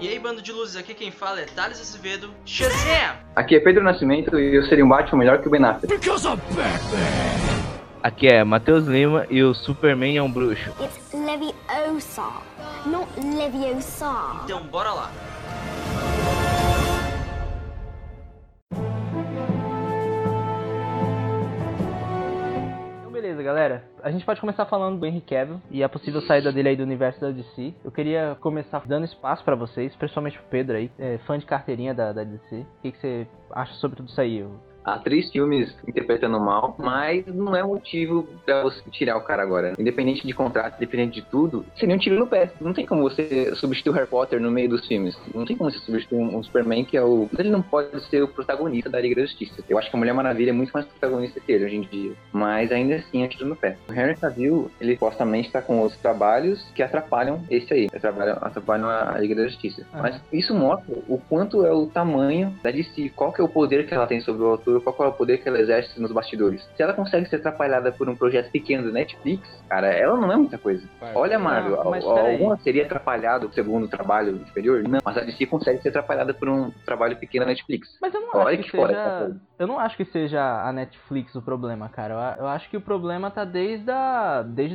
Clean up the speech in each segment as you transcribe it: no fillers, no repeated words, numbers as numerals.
E aí, bando de luzes, aqui quem fala é Thales Acevedo, Shazam! Aqui é Pedro Nascimento e eu seria um Batman melhor que o Ben Affleck. Because of Batman! Aqui é Matheus Lima e o Superman é um bruxo. It's Leviosa, not Leviosa. Então, bora lá. Beleza, galera, a gente pode começar falando do Henry Cavill e a possível saída dele aí do universo da DC. Eu queria começar dando espaço pra vocês, principalmente pro Pedro aí, fã de carteirinha da DC. O que você acha sobre tudo isso aí? Atriz, filmes interpretando mal, mas não é motivo pra você tirar o cara agora. Independente de contrato, independente de tudo, seria um tiro no pé. Não tem como você substituir o Harry Potter no meio dos filmes. Não tem como você substituir um Superman que é o... Ele não pode ser o protagonista da Liga da Justiça. Eu acho que a Mulher Maravilha é muito mais protagonista que ele hoje em dia. Mas ainda assim é tiro no pé. O Henry Cavill, ele supostamente tá com outros trabalhos que atrapalham esse aí. Atrapalham a Liga da Justiça. Mas isso mostra o quanto é o tamanho da DC. Qual que é o poder que ela tem sobre o autor. Qual é o poder que ela exerce nos bastidores. Se ela consegue ser atrapalhada por um projeto pequeno da Netflix, cara, ela não é muita coisa. Olha a Marvel, alguma seria atrapalhada segundo o trabalho inferior? Não, mas a DC consegue ser atrapalhada por um trabalho pequeno da Netflix. Mas eu não acho que seja a Netflix o problema, cara. Eu acho que o problema tá desde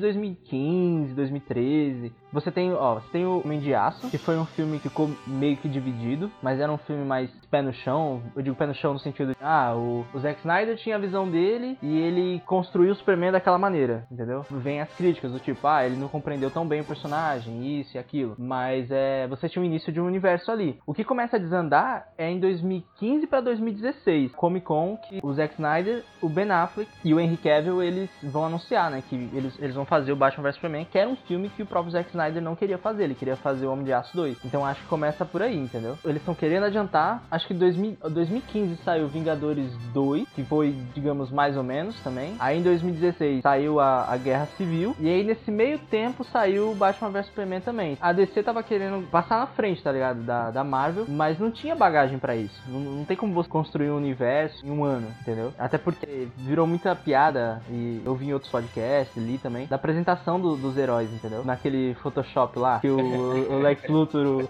2015, 2013. Você tem o Homem de Aço, que foi um filme que ficou meio que dividido, mas era um filme mais pé no chão. Eu digo pé no chão no sentido de, o Zack Snyder tinha a visão dele e ele construiu o Superman daquela maneira, entendeu? Vem as críticas do tipo, ele não compreendeu tão bem o personagem, isso e aquilo. Mas você tinha o início de um universo ali. O que começa a desandar é em 2015 pra 2016, Comic Con, que o Zack Snyder, o Ben Affleck e o Henry Cavill, eles vão anunciar, né, que eles vão fazer o Batman vs Superman, que era um filme que o próprio Zack Snyder não queria fazer, ele queria fazer o Homem de Aço 2. Então acho que começa por aí, entendeu? Eles estão querendo adiantar, acho que em 2015 saiu Vingadores 2, que foi, digamos, mais ou menos também. Aí em 2016 saiu a Guerra Civil, e aí nesse meio tempo saiu o Batman vs Superman também. A DC tava querendo passar na frente, tá ligado? Da Marvel, mas não tinha bagagem pra isso. Não tem como você construir um universo em um ano, entendeu? Até porque virou muita piada, e eu vi em outros podcasts, li também, da apresentação dos heróis, entendeu? Naquele Photoshop lá, que o Lex Luthor,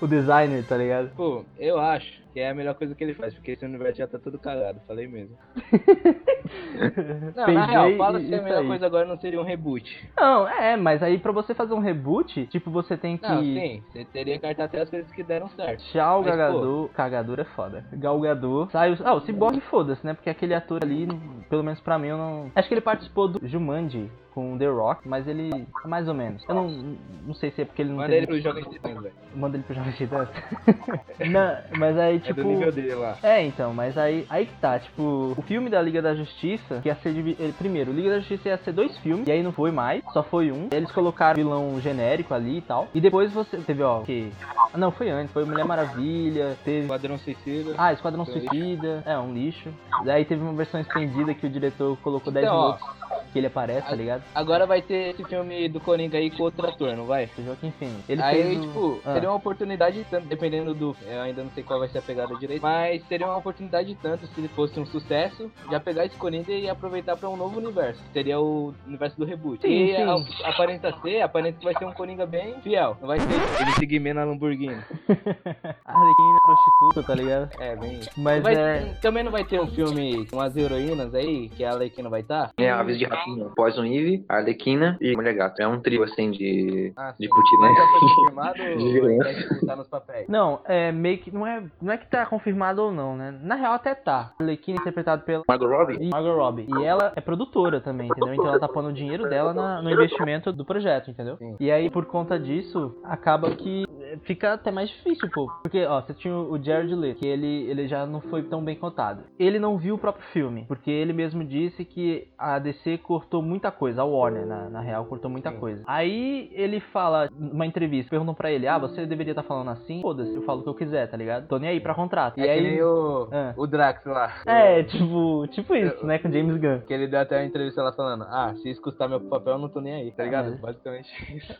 o designer, tá ligado? Pô, eu acho que é a melhor coisa que ele faz, porque esse universo já tá todo cagado, falei mesmo. Não, na real, fala se a melhor coisa agora não seria um reboot. Não, mas aí pra você fazer um reboot, tipo, você tem que... Não, sim, você teria que artar até as coisas que deram certo. Tchau, Gal Gadot. Cagador é foda. Gal Gadot. O Ciborgue, foda-se, né? Porque aquele ator ali, pelo menos pra mim, eu não... Acho que ele participou do Jumanji com The Rock, mas ele... mais ou menos. Eu não sei se é porque ele não... Manda ele pro Jovem Titãs, velho. Manda ele pro Jovem Titãs? Não, mas aí... Tipo, do nível dele lá. Então, mas aí que tá, tipo, o filme da Liga da Justiça, que ia ser primeiro, Liga da Justiça ia ser 2 filmes, e aí não foi mais, só foi um. Eles colocaram vilão genérico ali e tal. E depois você teve, não, foi antes, foi Mulher Maravilha, teve Esquadrão Suicida. Esquadrão Suicida, um lixo. Aí teve uma versão estendida que o diretor colocou 10 minutos que ele aparece, tá ligado? Agora vai ter esse filme do Coringa aí com outro ator, não vai? Joaquim Phoenix. Seria uma oportunidade tanto, dependendo do... Eu ainda não sei qual vai ser a pegada direito, mas seria uma oportunidade tanto, se ele fosse um sucesso, já pegar esse Coringa e aproveitar pra um novo universo. Seria o universo do reboot. Sim, e aparenta que vai ser um Coringa bem fiel. Não vai ser ele seguir menos na Lamborghini. Arlequina prostituta, tá ligado? Bem... Mas também não vai ter um filme com as heroínas aí, que a Arlequina vai estar? Aves de Rapina, Poison Ivy, Arlequina e Mulher Gato. É um trio, assim, de putinha. Mas já foi confirmado de violência. Tá nos papéis. Não, meio que... Não é que tá confirmado ou não, né? Na real até tá. A Arlequina é interpretada pela Margot Robbie. E ela é produtora também, entendeu? Então ela tá pondo o dinheiro dela no investimento do projeto, entendeu? Sim. E aí, por conta disso, acaba que fica até mais difícil, pô. Porque, você tinha o Jared Leto, que ele já não foi tão bem contado. Ele não viu o próprio filme, porque ele mesmo disse que a DC cortou muita coisa, a Warner, na real, cortou muita coisa. Aí ele fala, numa entrevista, perguntam pra ele, você deveria estar falando assim? Foda-se, eu falo o que eu quiser, tá ligado? Tô nem aí pra contrato. E aí que nem o Drax lá. Tipo isso, né, com o James Gunn. Que ele deu até uma entrevista lá falando, se isso custar meu papel, eu não tô nem aí, tá ligado? Basicamente isso.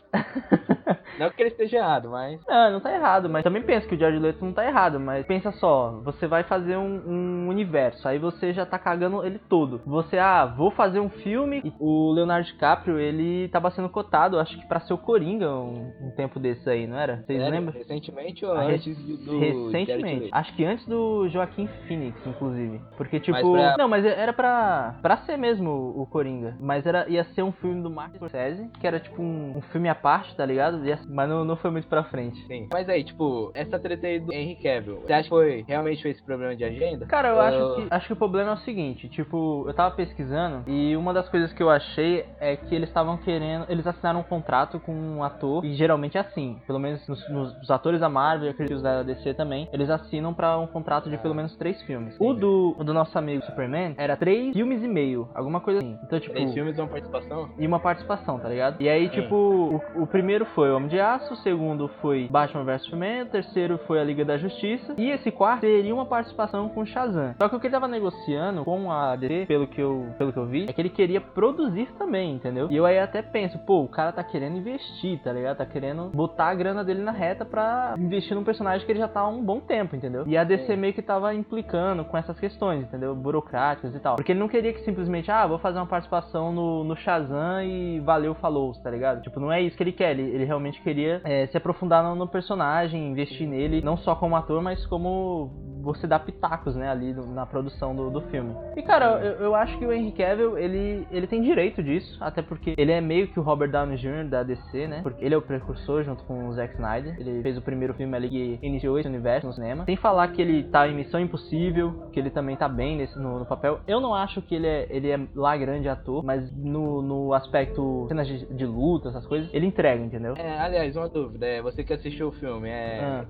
Não que ele esteja errado, mas... Não tá errado, mas também penso que o Jared Leto não tá errado, mas pensa só, você vai fazer um universo, aí você já tá cagando ele todo. Você, vou fazer um filme, e o Leonardo DiCaprio, ele tava sendo cotado, acho que pra ser o Coringa um tempo desses aí, não era? Vocês lembram? Recentemente ou antes do... Recentemente, acho que antes do Joaquim Phoenix, inclusive, porque tipo... Não, mas era pra ser mesmo o Coringa, mas ia ser um filme do Martin Scorsese, que era tipo um filme à parte, tá ligado? Mas não foi muito pra frente. Sim. Mas aí, tipo, essa treta aí do Henry Cavill, você acha que realmente foi esse problema de agenda? Cara, eu acho que o problema é o seguinte, tipo, eu tava pesquisando e uma das coisas que eu achei é que eles estavam querendo, eles assinaram um contrato com um ator, e geralmente é assim, pelo menos nos atores da Marvel, eu acredito que os da DC também, eles assinam pra um contrato de pelo menos 3 filmes. Sim. O do nosso amigo Superman era 3,5 filmes, alguma coisa assim. Então, tipo... 3 filmes e uma participação? E uma participação, tá ligado? E aí, tipo, o primeiro foi Homem de Aço, o segundo foi Batman vs Superman, o terceiro foi a Liga da Justiça, e esse quarto teria uma participação com Shazam. Só que o que ele tava negociando com a DC, pelo que eu vi, é que ele queria produzir também, entendeu? E eu aí até penso, pô, o cara tá querendo investir, tá ligado? Tá querendo botar a grana dele na reta pra investir num personagem que ele já tá há um bom tempo, entendeu? E a DC meio que tava implicando com essas questões, entendeu? Burocráticas e tal. Porque ele não queria que simplesmente, vou fazer uma participação no Shazam e valeu, falou, tá ligado? Tipo, não é isso que ele quer. Ele realmente queria se aprofundar no personagem, investir nele, não só como ator, mas como você dá pitacos, né, ali na produção do filme. E, cara, eu acho que o Henry Cavill, ele tem direito disso, até porque ele é meio que o Robert Downey Jr. da DC, né? Porque ele é o precursor junto com o Zack Snyder. Ele fez o primeiro filme ali que iniciou esse universo no cinema. Sem falar que ele tá em Missão Impossível, que ele também tá bem no papel. Eu não acho que ele é lá grande ator, mas no aspecto cenas de luta, essas coisas, ele entrega, entendeu? Aliás, uma dúvida, você que assistiu o filme,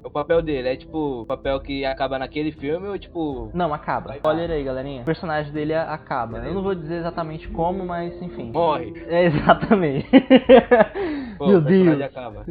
o papel dele é tipo o papel que acaba naquele filme ou tipo... Não, acaba. Olha aí, galerinha. O personagem dele acaba. Eu não vou dizer exatamente como, mas enfim. Morre. Exatamente. Pô, meu Deus. Acaba.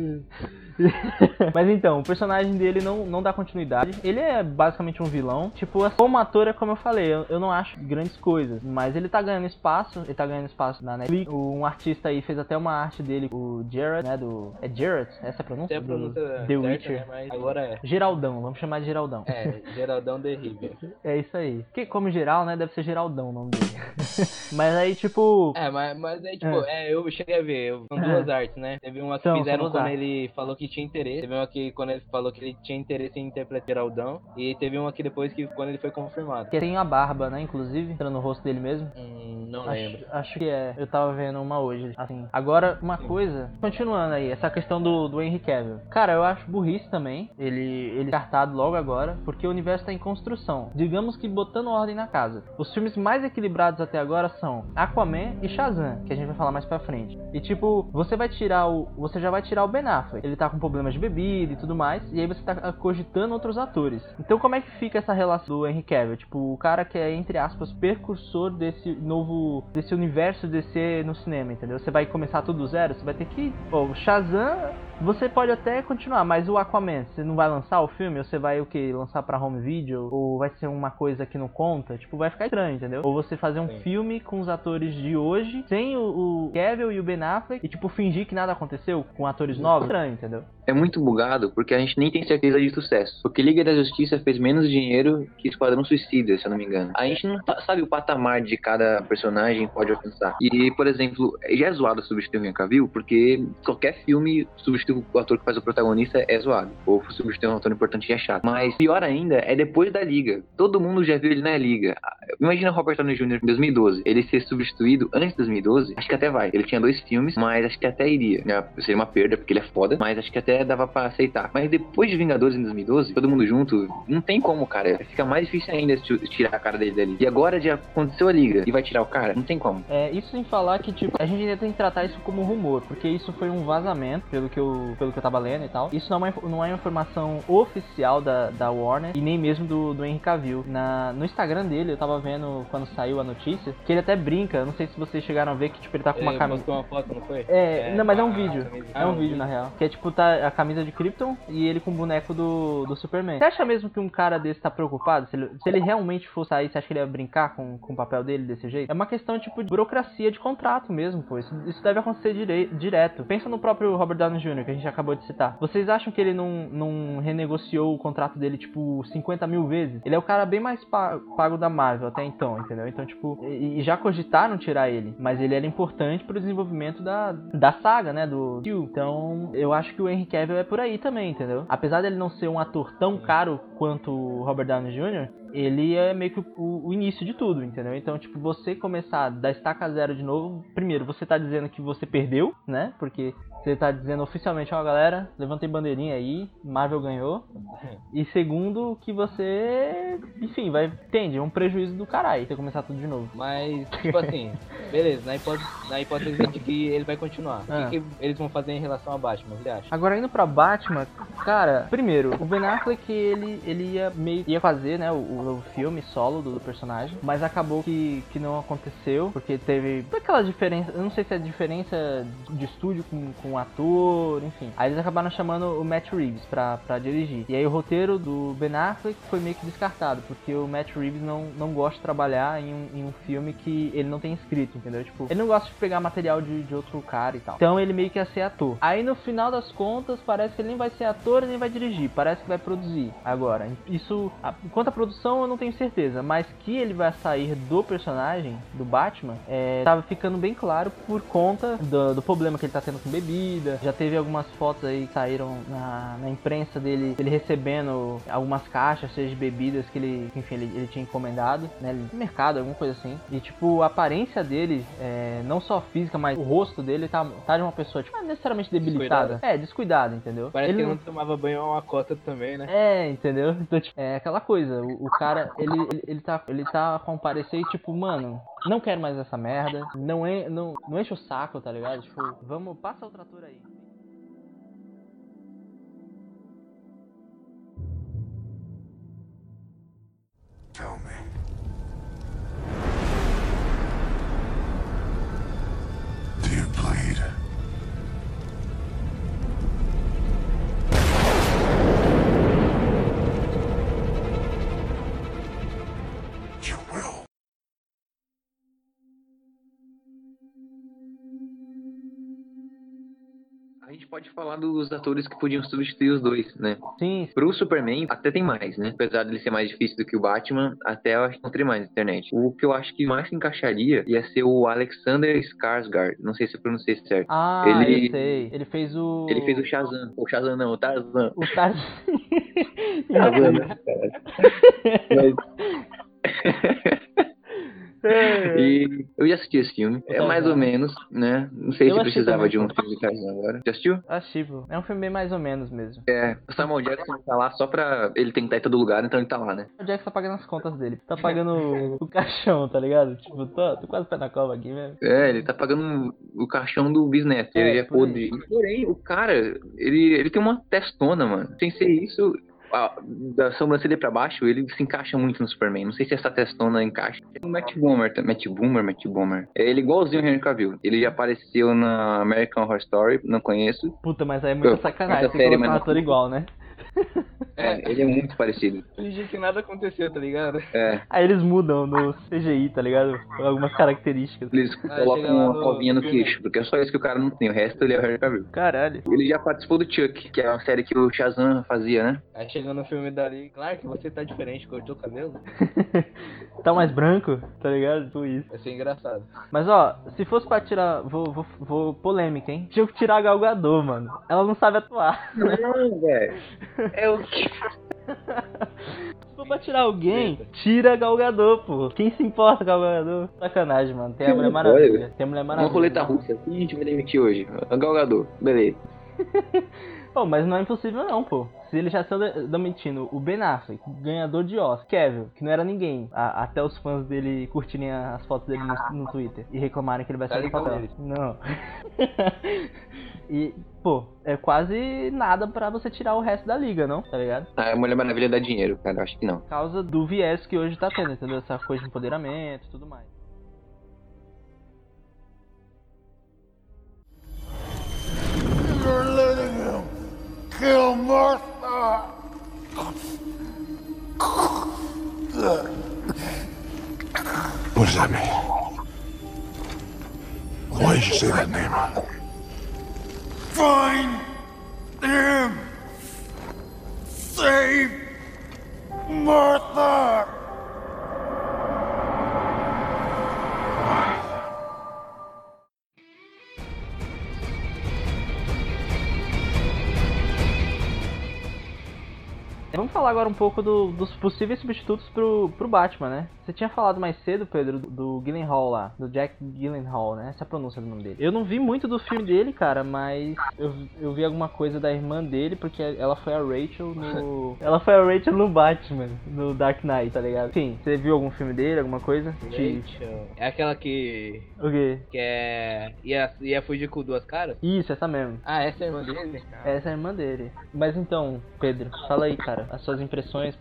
Mas então, o personagem dele não dá continuidade. Ele é basicamente um vilão. Tipo, como ator, é como eu falei, eu não acho grandes coisas, mas ele tá ganhando espaço. Ele tá ganhando espaço na Netflix. Um artista aí fez até uma arte dele, o Jared, né? É Jared? Essa é a pronúncia? Essa é a pronúncia do The Witcher, né? Mas agora é Geraldão, vamos chamar de Geraldão. Geraldão The River. É isso aí. Porque como geral, né? Deve ser Geraldão o nome dele. Mas aí, tipo... mas aí, tipo, eu cheguei a ver. São duas artes, né? Teve uma que fizeram quando ele falou que tinha interesse, teve uma que quando ele falou que ele tinha interesse em interpretar Geraldão, e teve uma que depois que quando ele foi confirmado. Que tem a barba, né, inclusive, entrando no rosto dele mesmo. Não lembro. Acho que é. Eu tava vendo uma hoje, assim. Agora, uma coisa, continuando aí, essa questão do Henry Cavill. Cara, eu acho burrice também, ele descartado logo agora, porque o universo tá em construção. Digamos que botando ordem na casa. Os filmes mais equilibrados até agora são Aquaman e Shazam, que a gente vai falar mais pra frente. E tipo, você já vai tirar o Ben Affleck. Ele tá com problemas de bebida e tudo mais, e aí você tá cogitando outros atores. Então como é que fica essa relação do Henry Cavill? Tipo, o cara que é, entre aspas, precursor desse universo DC no cinema, entendeu? Você vai começar tudo do zero, você vai ter que... O Shazam, você pode até continuar, mas o Aquaman, você não vai lançar o filme? Ou você vai, lançar pra home video? Ou vai ser uma coisa que não conta? Tipo, vai ficar estranho, entendeu? Ou você fazer um filme com os atores de hoje, sem o Cavill e o Ben Affleck, e tipo, fingir que nada aconteceu com atores novos? Estranho, entendeu? É muito bugado, porque a gente nem tem certeza de sucesso. Porque Liga da Justiça fez menos dinheiro que Esquadrão Suicida, se eu não me engano. A gente não sabe o patamar de cada personagem pode alcançar. E, por exemplo, já é zoado substituir o Henry Cavill, porque qualquer filme substituir o ator que faz o protagonista é zoado. Ou substituir um ator importante é chato. Mas pior ainda é depois da Liga. Todo mundo já viu ele na Liga. Imagina o Robert Downey Jr. em 2012. Ele ser substituído antes de 2012, acho que até vai. Ele tinha 2 filmes, mas acho que até iria. Seria uma perda, porque ele é foda, mas acho que até dava pra aceitar. Mas depois de Vingadores em 2012, todo mundo junto, não tem como, cara. Fica mais difícil ainda tirar a cara dele dali. E agora já aconteceu a Liga e vai tirar o cara? Não tem como. Isso sem falar que, tipo, a gente ainda tem que tratar isso como rumor, porque isso foi um vazamento, pelo que eu tava lendo e tal. Isso não é informação oficial da Warner e nem mesmo do Henry Cavill. No Instagram dele, eu tava vendo quando saiu a notícia, que ele até brinca, não sei se vocês chegaram a ver, que, tipo, ele tá com uma camisa. Ele postou uma foto, não foi? Não, mas é um vídeo. É um vídeo, na real. Que é, tipo, tá... a camisa de Krypton e ele com o boneco do Superman. Você acha mesmo que um cara desse tá preocupado? Se ele realmente fosse sair, você acha que ele ia brincar com o papel dele desse jeito? É uma questão, tipo, de burocracia de contrato mesmo, pô. Isso deve acontecer direto. Pensa no próprio Robert Downey Jr., que a gente acabou de citar. Vocês acham que ele não renegociou o contrato dele, tipo, 50 mil vezes? Ele é o cara bem mais pago da Marvel até então, entendeu? Então, tipo, e já cogitaram tirar ele, mas ele era importante pro desenvolvimento da saga, né, do Steel. Então, eu acho que o Henry Cavill é por aí também, entendeu? Apesar dele não ser um ator tão caro quanto o Robert Downey Jr., ele é meio que o início de tudo, entendeu? Então, tipo, você começar da estaca zero de novo, primeiro, você tá dizendo que você perdeu, né? Porque você tá dizendo oficialmente, ó, galera, levantei bandeirinha aí, Marvel ganhou. E segundo, que você, enfim, vai, entende, é um prejuízo do caralho, você começar tudo de novo. Mas, tipo assim, beleza, na hipótese de que ele vai continuar. O que eles vão fazer em relação a Batman, você acha? Agora, indo pra Batman, cara, primeiro, o Ben Affleck, ele ia fazer, né, o filme solo do personagem, mas acabou que não aconteceu, porque teve aquela diferença, eu não sei se é diferença de estúdio com o ator, enfim. Aí eles acabaram chamando o Matt Reeves pra dirigir. E aí o roteiro do Ben Affleck foi meio que descartado, porque o Matt Reeves não gosta de trabalhar em um filme que ele não tem escrito, entendeu? Tipo, ele não gosta de pegar material de outro cara e tal. Então ele meio que ia ser ator. Aí no final das contas, parece que ele nem vai ser ator e nem vai dirigir, parece que vai produzir agora. Isso, quanto à produção eu não tenho certeza, mas que ele vai sair do personagem, do Batman, tava ficando bem claro por conta do problema que ele tá tendo com bebida. Já teve algumas fotos aí que saíram na imprensa dele recebendo algumas caixas, seja de bebidas que ele, enfim, ele tinha encomendado, né, no mercado, alguma coisa assim. E, tipo, a aparência dele, não só física, mas o rosto dele tá de uma pessoa, tipo, não necessariamente debilitada. Descuidado. Descuidado, entendeu? Parece que ele não tomava banho há uma cota também, né? Entendeu? Então, tipo, é aquela coisa, o cara, ele tá com um parecer, tipo, mano, não quero mais essa merda, não enche o saco, tá ligado? Tipo, vamos, passa o trator aí. Tell me. Do you bleed? Pode falar dos atores que podiam substituir os dois, né? Sim. Pro Superman, até tem mais, né? Apesar dele ser mais difícil do que o Batman, até eu acho que não tem mais na internet. O que eu acho que mais se encaixaria ia ser o Alexander Skarsgård. Não sei se eu pronunciei certo. Ah, eu sei. Ele fez o Shazam. O Shazam não, o Tarzan. O Tarzan. Shazam, né, cara? Mas... E eu já assisti esse filme, mais ou menos, né? Não sei se precisava de um filme de Tarzan agora. Já assistiu? Assisti, é um filme bem mais ou menos mesmo. O Samuel Jackson tá lá só pra ele tentar ir todo lugar, então ele tá lá, né? O Jackson tá pagando as contas dele, tá pagando o caixão, tá ligado? Tipo, tô quase pé na cova aqui mesmo. Ele tá pagando o caixão do bisneto, ele é podre. Porém, o cara, ele tem uma testona, mano. Sem ser isso... da sobrancelha pra baixo, ele se encaixa muito no Superman. Não sei se essa testona encaixa. O Matt Boomer. Ele é igualzinho o Henry Cavill. Ele já apareceu na American Horror Story, não conheço. Puta, mas aí é muita sacanagem. Você colocar um ator igual, né? Ele é muito parecido. Fingir que nada aconteceu, tá ligado? Aí eles mudam no CGI, tá ligado? Algumas características. Eles colocam uma covinha no queixo, porque é só isso que o cara não tem. O resto ele é o Harry Cavill. Caralho. Ele já participou do Chuck, que é uma série que o Shazam fazia, né? Aí chegando no filme dali, claro que você tá diferente, cortou o cabelo. Tá mais branco, tá ligado? Tudo isso. Vai ser engraçado. Mas ó, se fosse pra tirar... Vou polêmica, hein? Tinha que tirar a Gal Gadot, mano. Ela não sabe atuar. Não, velho. É o que? Se for pra tirar alguém, tira a Gal Gadot, pô. Quem se importa com a Gal Gadot? Sacanagem, mano. Tem a Mulher Maravilha. Uma roleta russa. O que a gente vai demitir hoje? A Gal Gadot. Beleza. Pô, mas não é impossível não, pô. Se ele já saiu demitindo o Ben Affleck, ganhador de Oscar, Cavill, que não era ninguém, até os fãs dele curtirem as fotos dele no Twitter e reclamarem que ele vai sair do papel. Não. E, pô, é quase nada pra você tirar o resto da liga, não? Tá ligado? A Mulher Maravilha dá dinheiro, cara, eu acho que não. Por causa do viés que hoje tá tendo, entendeu? Essa coisa de empoderamento e tudo mais. What does that mean? Why did you say that name? Find him! Save Martha! Vamos falar agora um pouco dos possíveis substitutos pro Batman, né? Você tinha falado mais cedo, Pedro, do Gyllenhaal lá, do Jack Gyllenhaal, né? Essa é a pronúncia do nome dele. Eu não vi muito do filme dele, cara, mas eu vi alguma coisa da irmã dele, porque ela foi a Rachel no... Ela foi a Rachel no Batman, no Dark Knight, tá ligado? Sim, você viu algum filme dele, alguma coisa? Rachel... É aquela que... O quê? Que é... Ia fugir com duas caras? Isso, essa mesmo. Ah, essa é a irmã dele? Essa é a irmã dele. Mas então, Pedro, fala aí, cara. As suas impressões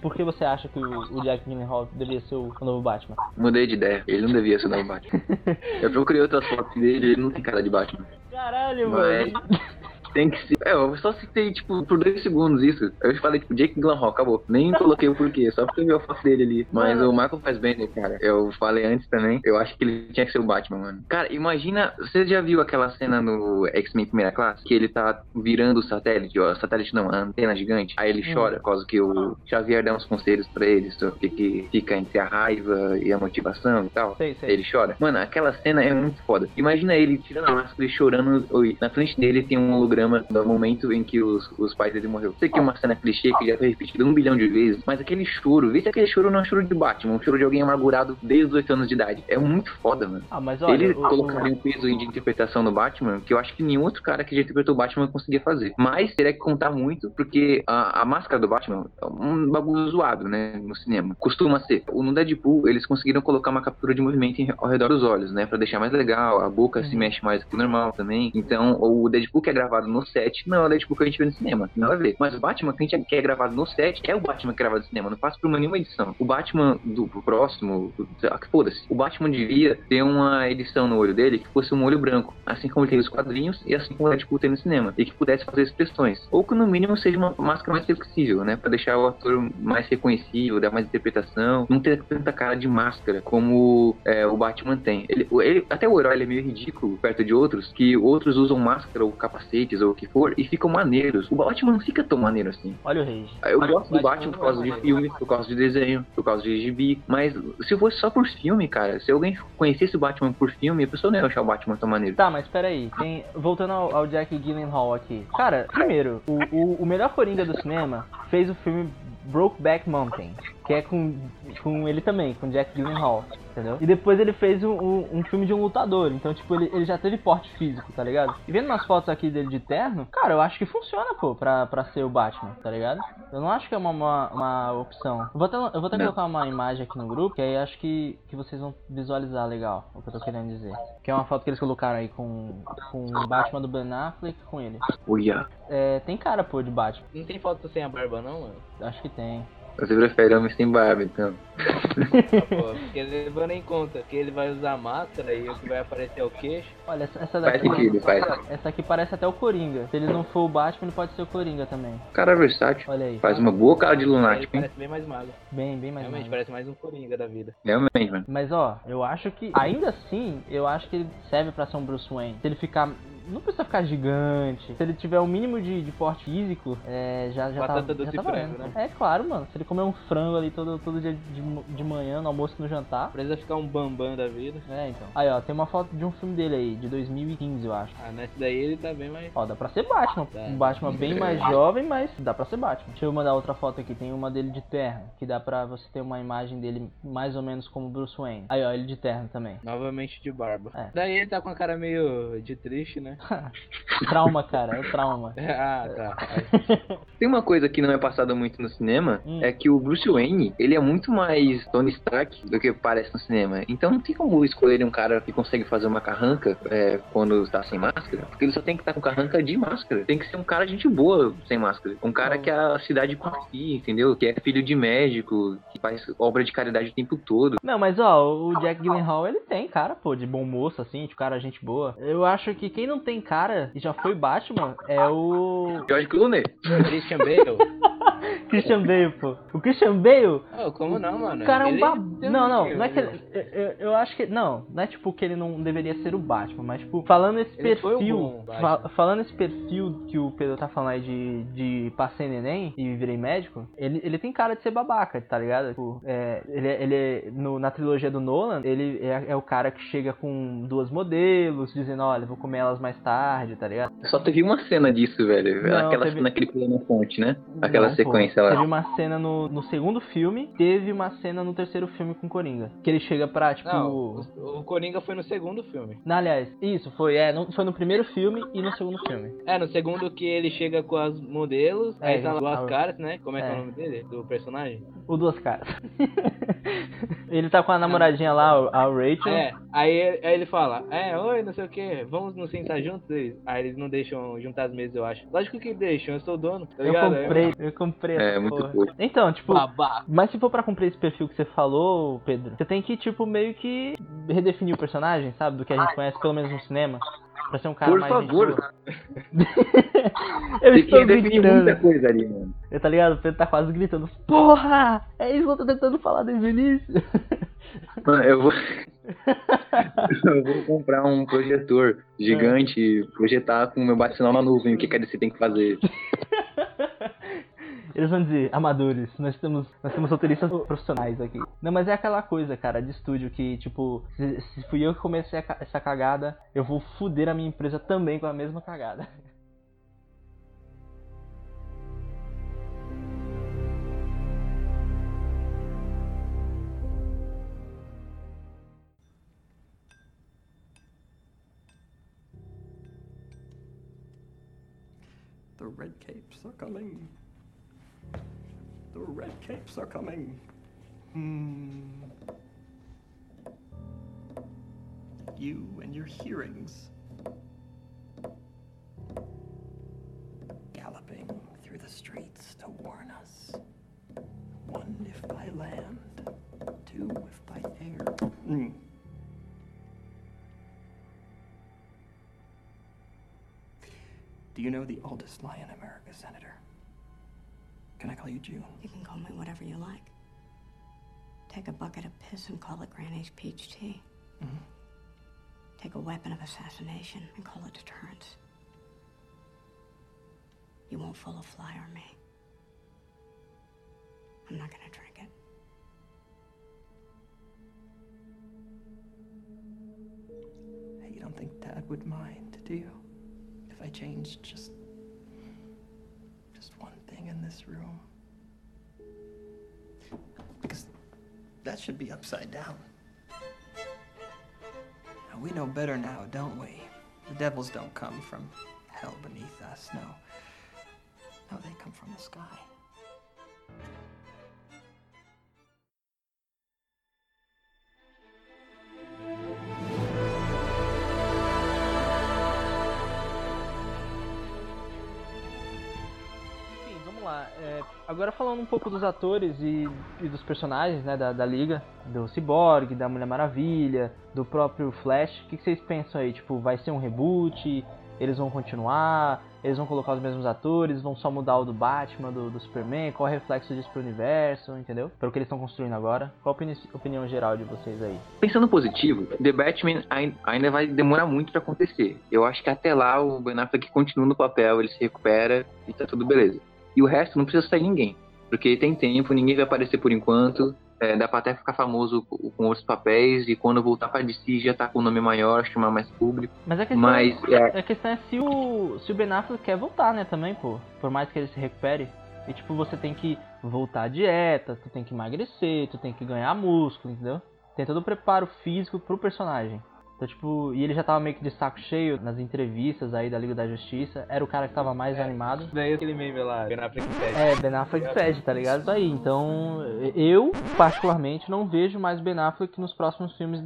Por que você acha que o Jack Gyllenhaal devia ser o novo Batman? Mudei de ideia. Ele não devia ser o novo Batman. Eu procurei outras fotos dele, ele não tem cara de Batman. Caralho, mas... mano. Tem que ser. Eu só citei, tipo, por 2 segunds isso. Eu falei, tipo, Jake Gyllenhaal, acabou. Nem coloquei o porquê, só porque eu vi a foto dele ali. Mas o Michael Fassbender, cara, eu falei antes também, eu acho que ele tinha que ser o Batman, mano. Cara, imagina, você já viu aquela cena no X-Men Primeira Classe? Que ele tá virando o satélite, ó, satélite não, a antena gigante. Aí ele chora, por causa que o Xavier dá uns conselhos pra ele, sobre o que fica entre a raiva e a motivação e tal. Sei. Ele chora. Mano, aquela cena é muito foda. Imagina ele tirando a máscara e chorando, na frente dele tem um holograma do momento em que os pais dele morreram. Sei que é uma cena clichê que já foi repetida 1 bilhão de vezes, mas aquele choro, vê se aquele choro não é um choro de Batman, é um choro de alguém amargurado desde os 8 anos de idade. É muito foda, mano. Ah, mas olha, ele colocaria um peso de interpretação no Batman que eu acho que nenhum outro cara que já interpretou o Batman conseguia fazer. Mas teria que contar muito, porque a máscara do Batman é um bagulho zoado, né, no cinema. Costuma ser. No Deadpool, eles conseguiram colocar uma captura de movimento ao redor dos olhos, né, pra deixar mais legal, a boca se mexe mais do que normal também. Então, o Deadpool que é gravado no set, não é o Deadpool que a gente vê no cinema, não vai ver. Mas o Batman que a gente quer gravado no set é o Batman que é gravado no cinema, não passa por nenhuma edição. O Batman do próximo, foda-se, o Batman devia ter uma edição no olho dele que fosse um olho branco, assim como ele tem nos quadrinhos e assim como o Deadpool tem no cinema, e que pudesse fazer expressões. Ou que no mínimo seja uma máscara mais flexível, né, pra deixar o ator mais reconhecível, dar mais interpretação, não ter tanta cara de máscara como o Batman tem. Ele até o herói ele é meio ridículo perto de outros, que outros usam máscara ou capacete ou o que for, e ficam maneiros. O Batman não fica tão maneiro assim. Olha o Rage. Eu gosto do Batman por causa de filme, por causa de desenho, por causa de gibi, mas se fosse só por filme, cara, se alguém conhecesse o Batman por filme, a pessoa não ia achar o Batman tão maneiro. Tá, mas peraí, voltando ao Jack Gyllenhaal aqui. Cara, primeiro, o melhor Coringa do cinema fez o filme Brokeback Mountain, que é com ele também, com Jack Gyllenhaal, entendeu? E depois ele fez um filme de um lutador, então, tipo, ele já teve porte físico, tá ligado? E vendo umas fotos aqui dele de terno, cara, eu acho que funciona, pô, pra ser o Batman, tá ligado? Eu não acho que é uma opção. Eu vou até colocar uma imagem aqui no grupo, que aí acho que vocês vão visualizar legal o que eu tô querendo dizer. Que é uma foto que eles colocaram aí com o Batman do Ben Affleck, com ele. Olha. É, tem cara, pô, de Batman. Não tem foto sem a barba, não, mano? Acho que tem. Você prefere homem sem barba, então? Ah, pô, porque levando em conta que ele vai usar máscara e o que vai aparecer é o queixo. Olha, essa daqui... Essa aqui parece até o Coringa. Se ele não for o Batman, ele pode ser o Coringa também. Cara versátil. Olha aí. Faz uma boa cara de lunático, hein? Parece bem mais magro. Bem mais magro. Realmente, parece mais um Coringa da vida. Realmente, mano. Mas, ó, eu acho que... Ainda assim, eu acho que ele serve pra ser um Bruce Wayne. Se ele ficar... Não precisa ficar gigante. Se ele tiver o mínimo de porte físico, já tá valendo, né? É claro, mano. Se ele comer um frango ali todo dia de manhã, no almoço e no jantar. Precisa ficar um bambam da vida. É, então. Aí, ó, tem uma foto de um filme dele aí, de 2015, eu acho. Ah, nesse daí ele tá bem mais... Ó, dá pra ser Batman. Tá. Um Batman bem mais jovem, mas dá pra ser Batman. Deixa eu mandar outra foto aqui. Tem uma dele de terno, que dá pra você ter uma imagem dele mais ou menos como Bruce Wayne. Aí, ó, ele de terno também. Novamente de barba. É. Daí ele tá com a cara meio de triste, né? Trauma, cara, é trauma. Ah, tá. Tem uma coisa que não é passada muito no cinema, é que o Bruce Wayne, ele é muito mais Tony Stark do que parece no cinema. Então não tem como escolher um cara que consegue fazer uma carranca quando tá sem máscara, porque ele só tem que estar com carranca de máscara. Tem que ser um cara gente boa sem máscara. Um cara que a cidade confia, entendeu? Que é filho de médico, que faz obra de caridade o tempo todo. Não, mas ó, o Jack Gyllenhaal, ele tem cara, pô, de bom moço, assim, de cara gente boa. Eu acho que quem não tem cara e já foi Batman é o... George Clooney. Christian Bale. Christian Bale, pô. O Christian Bale... Oh, como não, mano? O cara é um babão. Não, não. Não é que ele... eu acho que... Não, não é tipo que ele não deveria ser o Batman, mas tipo, falando esse ele perfil... Falando esse perfil que o Pedro tá falando aí de passei neném e virei médico, ele tem cara de ser babaca, tá ligado? Tipo, na trilogia do Nolan, ele é o cara que chega com duas modelos, dizendo, olha, vou comer elas mais tarde, tá ligado? Só teve uma cena disso, velho. Não, aquela cena que ele pulou na fonte, né? Aquela sequência lá. Teve uma cena no segundo filme, teve uma cena no terceiro filme com o Coringa. Que ele chega pra, tipo... Não, o Coringa foi no segundo filme. Não, aliás, isso, foi no primeiro filme e no segundo filme. É, no segundo que ele chega com as modelos, aí tá lá Duas Caras, né? Como é que é o nome dele? Do personagem? O Duas Caras. Ele tá com a namoradinha lá, a Rachel. É, aí ele fala, oi, não sei o que, vamos nos sentar juntos? Aí eles não deixam juntar as mesas, eu acho. Lógico que deixam, eu sou o dono, tá ligado? Eu comprei essa porra. Muito então, tipo, babaca. Mas se for pra cumprir esse perfil que você falou, Pedro, você tem que, tipo, meio que redefinir o personagem, sabe? Do que a gente conhece, pelo menos no cinema. Pra ser um cara mais... Por favor! Eu estou gritando. Muita coisa ali, mano. Tá ligado? O Pedro tá quase gritando. Porra! É isso que eu tô tentando falar desde o início. Mano, eu vou comprar um projetor gigante e projetar com o meu bate-sinal na nuvem. O que a DC tem que fazer? Eles vão dizer, amadores, nós temos roteiristas profissionais aqui. Não, mas é aquela coisa, cara, de estúdio que, tipo, se fui eu que comecei essa cagada, eu vou foder a minha empresa também com a mesma cagada. The red capes are coming. The red capes are coming. You and your hearings. Galloping through the streets to warn us. One if by land, two if by air. Do you know the oldest lion in America, Senator? Can I call you June? You can call me whatever you like. Take a bucket of piss and call it Granny's peach tea. Mm-hmm. Take a weapon of assassination and call it deterrence. You won't fool a fly or me. I'm not gonna drink it. Hey, you don't think Dad would mind, do you? If I changed just one thing in this room. Because that should be upside down. Now, we know better now, don't we? The devils don't come from hell beneath us, no. No, they come from the sky. Agora falando um pouco dos atores e dos personagens, né, da Liga, do Ciborgue, da Mulher Maravilha, do próprio Flash, o que vocês pensam aí? Tipo, vai ser um reboot? Eles vão continuar? Eles vão colocar os mesmos atores? Vão só mudar o do Batman, do Superman? Qual é o reflexo disso pro universo, entendeu? Pelo que eles estão construindo agora. Qual a opinião geral de vocês aí? Pensando positivo, The Batman ainda vai demorar muito pra acontecer. Eu acho que até lá o Ben Affleck continua no papel, ele se recupera e tá tudo beleza. E o resto não precisa sair ninguém, porque tem tempo, ninguém vai aparecer por enquanto, dá pra até ficar famoso com outros papéis, e quando voltar pra DC já tá com o nome maior, chamar mais público. Mas a questão é se o Ben Affleck quer voltar, né, também, pô, por mais que ele se recupere. E tipo, você tem que voltar à dieta, tu tem que emagrecer, tu tem que ganhar músculo, entendeu? Tem todo o preparo físico pro personagem. Então, tipo, e ele já tava meio que de saco cheio nas entrevistas aí da Liga da Justiça. Era o cara que tava mais animado. Daí aquele meme lá, Ben Affleck pede. É, Ben Affleck pede, tá ligado? Isso aí. Então, eu, particularmente, não vejo mais Ben Affleck nos próximos filmes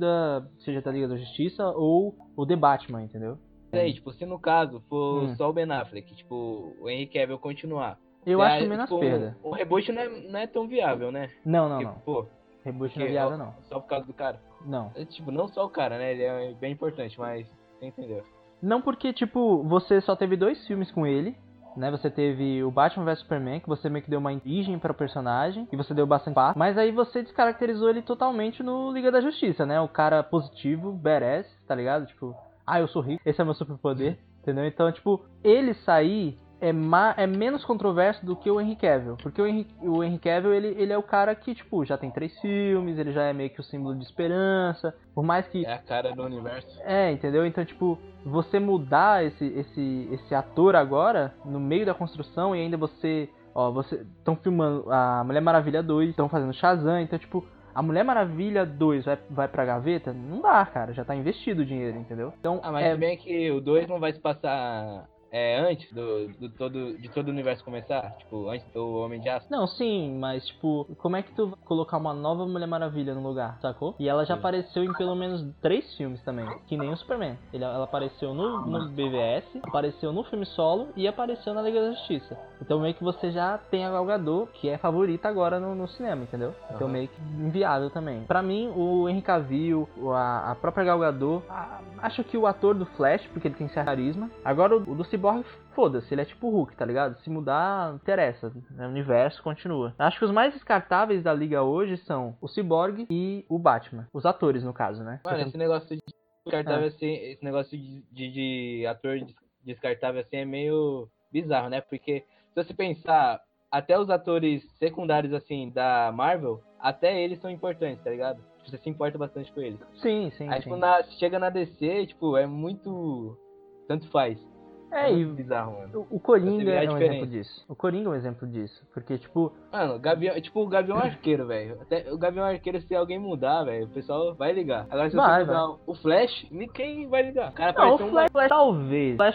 seja da Liga da Justiça ou o The Batman, entendeu? É, tipo, se no caso for só o Ben Affleck, tipo, o Henry Cavill continuar. Eu acho menos perda. O reboot não é tão viável, né? Não. Pô, reboot não é viável, não. Só por causa do cara? Não. Tipo, não só o cara, né? Ele é bem importante, mas você entendeu. Não porque, tipo, você só teve dois filmes com ele, né? Você teve o Batman vs Superman, que você meio que deu uma origem para o personagem, e você deu bastante pá. Mas aí você descaracterizou ele totalmente no Liga da Justiça, né? O cara positivo, badass, tá ligado? Tipo, ah, eu sou rico, esse é meu superpoder, entendeu? Então, tipo, ele sair é menos controverso do que o Henry Cavill. Porque o Henry Cavill, ele é o cara que, tipo, já tem 3 filmes, ele já é meio que o símbolo de esperança, por mais que... É a cara do universo. É, entendeu? Então, tipo, você mudar esse ator agora, no meio da construção, e ainda você... Ó, você... Estão filmando a Mulher Maravilha 2, estão fazendo Shazam, então, tipo... A Mulher Maravilha 2 vai pra gaveta? Não dá, cara. Já tá investido o dinheiro, entendeu? Então, mas também é que o 2 não vai se passar... antes de todo o universo começar? Tipo, antes do Homem de Aço? Não, sim, mas tipo, como é que tu vai colocar uma nova Mulher Maravilha no lugar, sacou? E ela já apareceu em pelo menos 3 filmes também, que nem o Superman. Ela apareceu no BVS, apareceu no filme solo e apareceu na Liga da Justiça. Então meio que você já tem a Gal Gadot, que é favorita agora no cinema, entendeu? Então meio que inviável também. Pra mim, o Henry Cavill, a própria Gal Gadot, acho que o ator do Flash, porque ele tem carisma. Agora o do Ciborgue, foda-se, ele é tipo o Hulk, tá ligado? Se mudar, não interessa. O universo continua. Acho que os mais descartáveis da liga hoje são o Ciborgue e o Batman. Os atores, no caso, né? Mano, esse negócio de descartável assim, esse negócio de ator descartável assim é meio bizarro, né? Porque se você pensar, até os atores secundários assim da Marvel, até eles são importantes, tá ligado? Você se importa bastante com eles. Sim, sim. Aí sim. Tipo, chega na DC, tipo, é muito... Tanto faz. É bizarro, mano. O Coringa é um exemplo disso. Porque, tipo... Mano, o Gavião Arqueiro, velho. Até o Gavião Arqueiro, se alguém mudar, velho, o pessoal vai ligar. Agora, se você mudar o Flash, ninguém vai ligar. O cara parece Flash,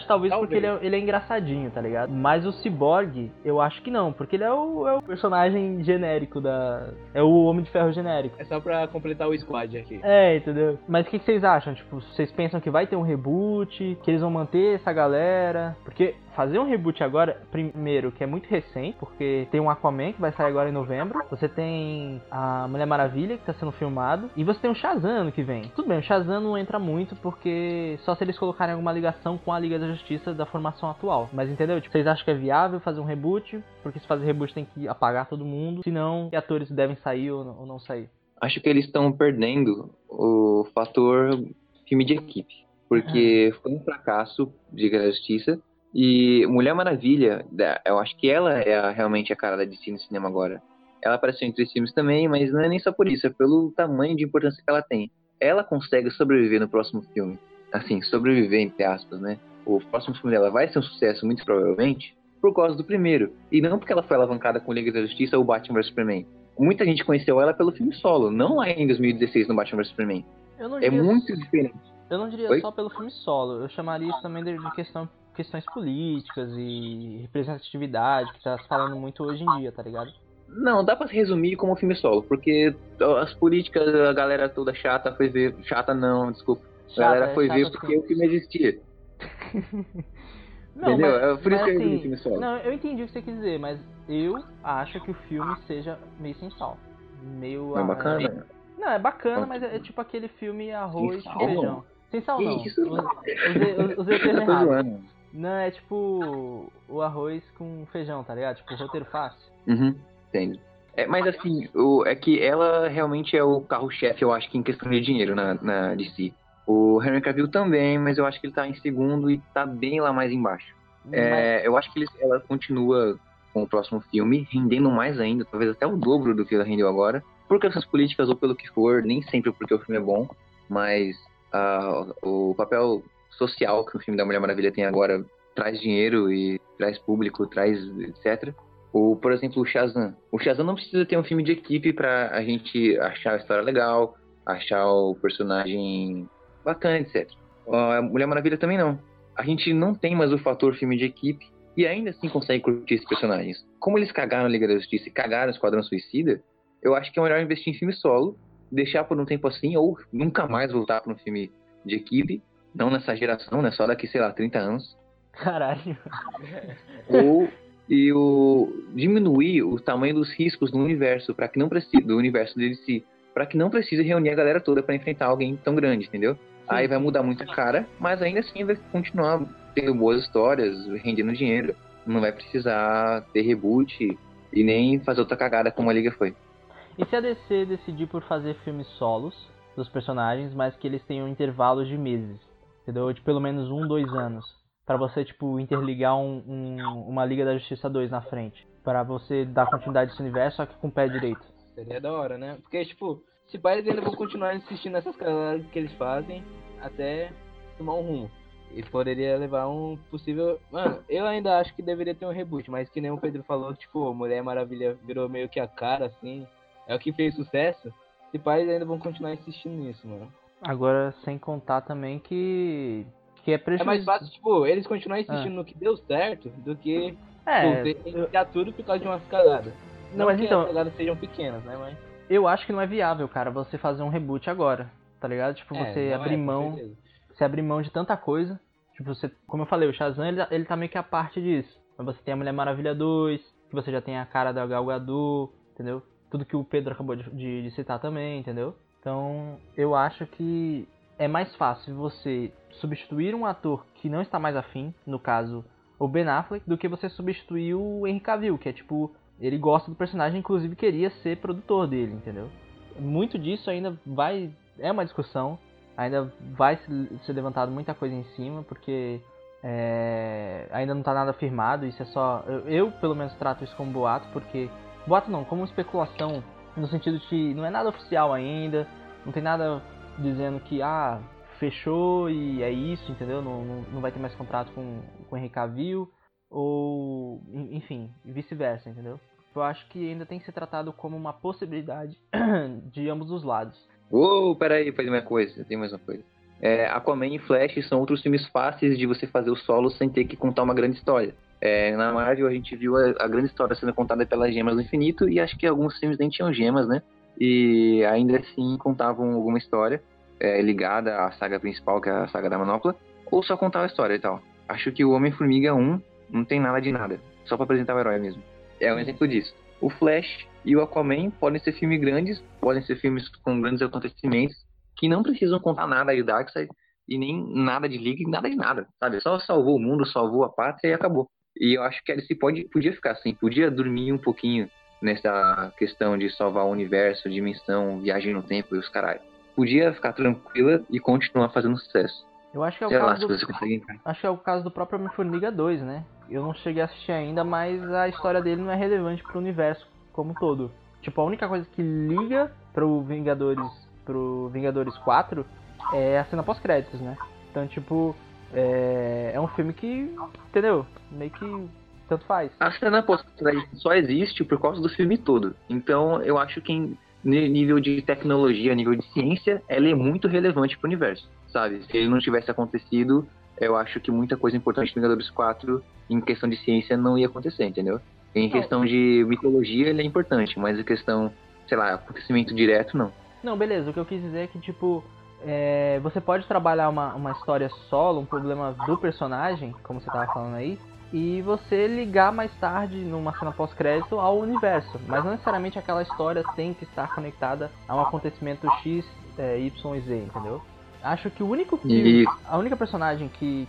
talvez, porque ele é engraçadinho, tá ligado? Mas o Ciborgue, eu acho que não. Porque ele é o personagem genérico da... É o Homem de Ferro genérico. É só pra completar o squad aqui. É, entendeu? Mas o que vocês acham? Tipo, vocês pensam que vai ter um reboot? Que eles vão manter essa galera? Porque fazer um reboot agora, primeiro, que é muito recente, porque tem um Aquaman que vai sair agora em novembro, você tem a Mulher Maravilha que tá sendo filmado, e você tem o Shazam ano que vem. Tudo bem, o Shazam não entra muito, porque só se eles colocarem alguma ligação com a Liga da Justiça da formação atual. Mas entendeu? Tipo, vocês acham que é viável fazer um reboot? Porque se fazer reboot tem que apagar todo mundo, senão que atores devem sair ou não sair. Acho que eles estão perdendo o fator filme de equipe. Porque foi um fracasso, Liga da Justiça. E Mulher Maravilha, eu acho que ela é realmente a cara da DC no cinema agora. Ela apareceu em 3 filmes também, mas não é nem só por isso. É pelo tamanho de importância que ela tem. Ela consegue sobreviver no próximo filme. Assim, sobreviver, entre aspas, né? O próximo filme dela vai ser um sucesso, muito provavelmente, por causa do primeiro. E não porque ela foi alavancada com Liga da Justiça ou Batman vs Superman. Muita gente conheceu ela pelo filme solo, não lá em 2016 no Batman vs Superman. É muito diferente. Eu não diria só pelo filme solo, eu chamaria isso também de questões políticas e representatividade, que tá falando muito hoje em dia, tá ligado? Não, dá pra resumir como um filme solo, porque as políticas, a galera toda chata foi ver... Chata não, desculpa. A galera foi ver porque o filme existia. Não, entendeu? É por isso que eu resumi o filme solo. Não, eu entendi o que você quis dizer, mas eu acho que o filme seja meio sem sal. Meio... É bacana. Não, é bacana, mas é tipo aquele filme arroz com feijão. Sem sal, não. Usei o termo errado. Não, é tipo o arroz com feijão, tá ligado? Tipo, roteiro fácil. Uhum, entendo. É, mas assim, é que ela realmente é o carro-chefe, eu acho, que em questão de dinheiro na DC. O Henry Cavill também, mas eu acho que ele tá em segundo e tá bem lá mais embaixo. É, eu acho que ela continua com o próximo filme, rendendo mais ainda, talvez até o dobro do que ela rendeu agora. Por questões políticas ou pelo que for, nem sempre porque o filme é bom, mas o papel social que o filme da Mulher Maravilha tem agora traz dinheiro e traz público, traz etc. Ou, por exemplo, o Shazam. O Shazam não precisa ter um filme de equipe pra a gente achar a história legal, achar o personagem bacana, etc. A Mulher Maravilha também não. A gente não tem mais o fator filme de equipe e ainda assim consegue curtir esses personagens. Como eles cagaram a Liga da Justiça e cagaram o Esquadrão Suicida, eu acho que é melhor investir em filme solo, deixar por um tempo assim, ou nunca mais voltar para um filme de equipe, não nessa geração, né? Só daqui, sei lá, 30 anos. Caralho. Ou diminuir o tamanho dos riscos do universo, para que não precise do universo dele, para que não precise reunir a galera toda para enfrentar alguém tão grande, entendeu? Aí vai mudar muito a cara, mas ainda assim vai continuar tendo boas histórias, rendendo dinheiro. Não vai precisar ter reboot e nem fazer outra cagada como a Liga foi. E se a DC decidir por fazer filmes solos dos personagens, mas que eles tenham intervalos de meses, entendeu? De pelo menos 1-2 anos. Pra você, tipo, interligar uma Liga da Justiça 2 na frente. Pra você dar continuidade desse universo, só que com o pé direito. Seria da hora, né? Porque, tipo, se pá, eles ainda vão continuar insistindo nessas cagadas que eles fazem até tomar um rumo. E poderia levar um possível... Mano, eu ainda acho que deveria ter um reboot, mas que nem o Pedro falou, tipo, Mulher Maravilha virou meio que a cara, assim. É o que fez sucesso. E pais ainda vão continuar insistindo nisso, mano. Agora, sem contar também que é prejuízo. É mais fácil, tipo, eles continuarem insistindo no que deu certo do que... iniciar tudo por causa de umas cagadas. Não, mas que então... as cagadas sejam pequenas, né, mas... Eu acho que não é viável, cara, você fazer um reboot agora, tá ligado? Tipo, você abrir mão... Você abrir mão de tanta coisa. Tipo, você, como eu falei, o Shazam, ele tá meio que a parte disso. Mas você tem a Mulher Maravilha 2, que você já tem a cara da Gal Gadot, entendeu? Tudo que o Pedro acabou de citar também, entendeu? Então, eu acho que é mais fácil você substituir um ator que não está mais afim, no caso, o Ben Affleck, do que você substituir o Henry Cavill, que é tipo, ele gosta do personagem, inclusive queria ser produtor dele, entendeu? Muito disso ainda vai... É uma discussão. Ainda vai ser levantado muita coisa em cima, porque ainda não tá nada firmado, isso é só... Eu, pelo menos, trato isso como boato, porque... Boato não, como especulação, no sentido de que não é nada oficial ainda, não tem nada dizendo que, fechou e é isso, entendeu? Não vai ter mais contrato com o Henry Cavill, ou, enfim, vice-versa, entendeu? Eu acho que ainda tem que ser tratado como uma possibilidade de ambos os lados. Peraí, tem mais uma coisa. Aquaman e Flash são outros filmes fáceis de você fazer o solo sem ter que contar uma grande história. Na Marvel a gente viu a grande história sendo contada pelas Gemas do Infinito, e acho que alguns filmes nem tinham gemas, né? E ainda assim contavam alguma história ligada à saga principal, que é a saga da Manopla, ou só contavam a história e tal. Acho que o Homem-Formiga 1 não tem nada de nada, só pra apresentar o herói mesmo. É um exemplo disso. O Flash e o Aquaman podem ser filmes grandes, podem ser filmes com grandes acontecimentos, que não precisam contar nada de Darkseid, e nem nada de Liga, e nada de nada, sabe? Só salvou o mundo, salvou a pátria e acabou. E eu acho que a DC podia ficar assim, podia dormir um pouquinho nessa questão de salvar o universo, dimensão, viagem no tempo e os caralho. Podia ficar tranquila e continuar fazendo sucesso. Eu acho que é o caso do próprio Homem-Formiga 2, né? Eu não cheguei a assistir ainda, mas a história dele não é relevante pro universo como um todo. Tipo, a única coisa que liga pro Vingadores 4 é a cena pós-créditos, né? Então, tipo, é um filme que, entendeu? Meio que tanto faz. A cena pós-créditos só existe por causa do filme todo. Então, eu acho que nível de tecnologia, nível de ciência, ela é muito relevante pro universo, sabe? Se ele não tivesse acontecido, eu acho que muita coisa importante do Vingadores 4 em questão de ciência não ia acontecer, entendeu? Em questão de mitologia ele é importante, mas em questão, sei lá, acontecimento direto, não. Não, beleza, o que eu quis dizer é que, tipo, você pode trabalhar uma história solo, um problema do personagem, como você tava falando aí, e você ligar mais tarde, numa cena pós-crédito, ao universo. Mas não necessariamente aquela história tem que estar conectada a um acontecimento X, Y e Z, entendeu? Acho que a única personagem que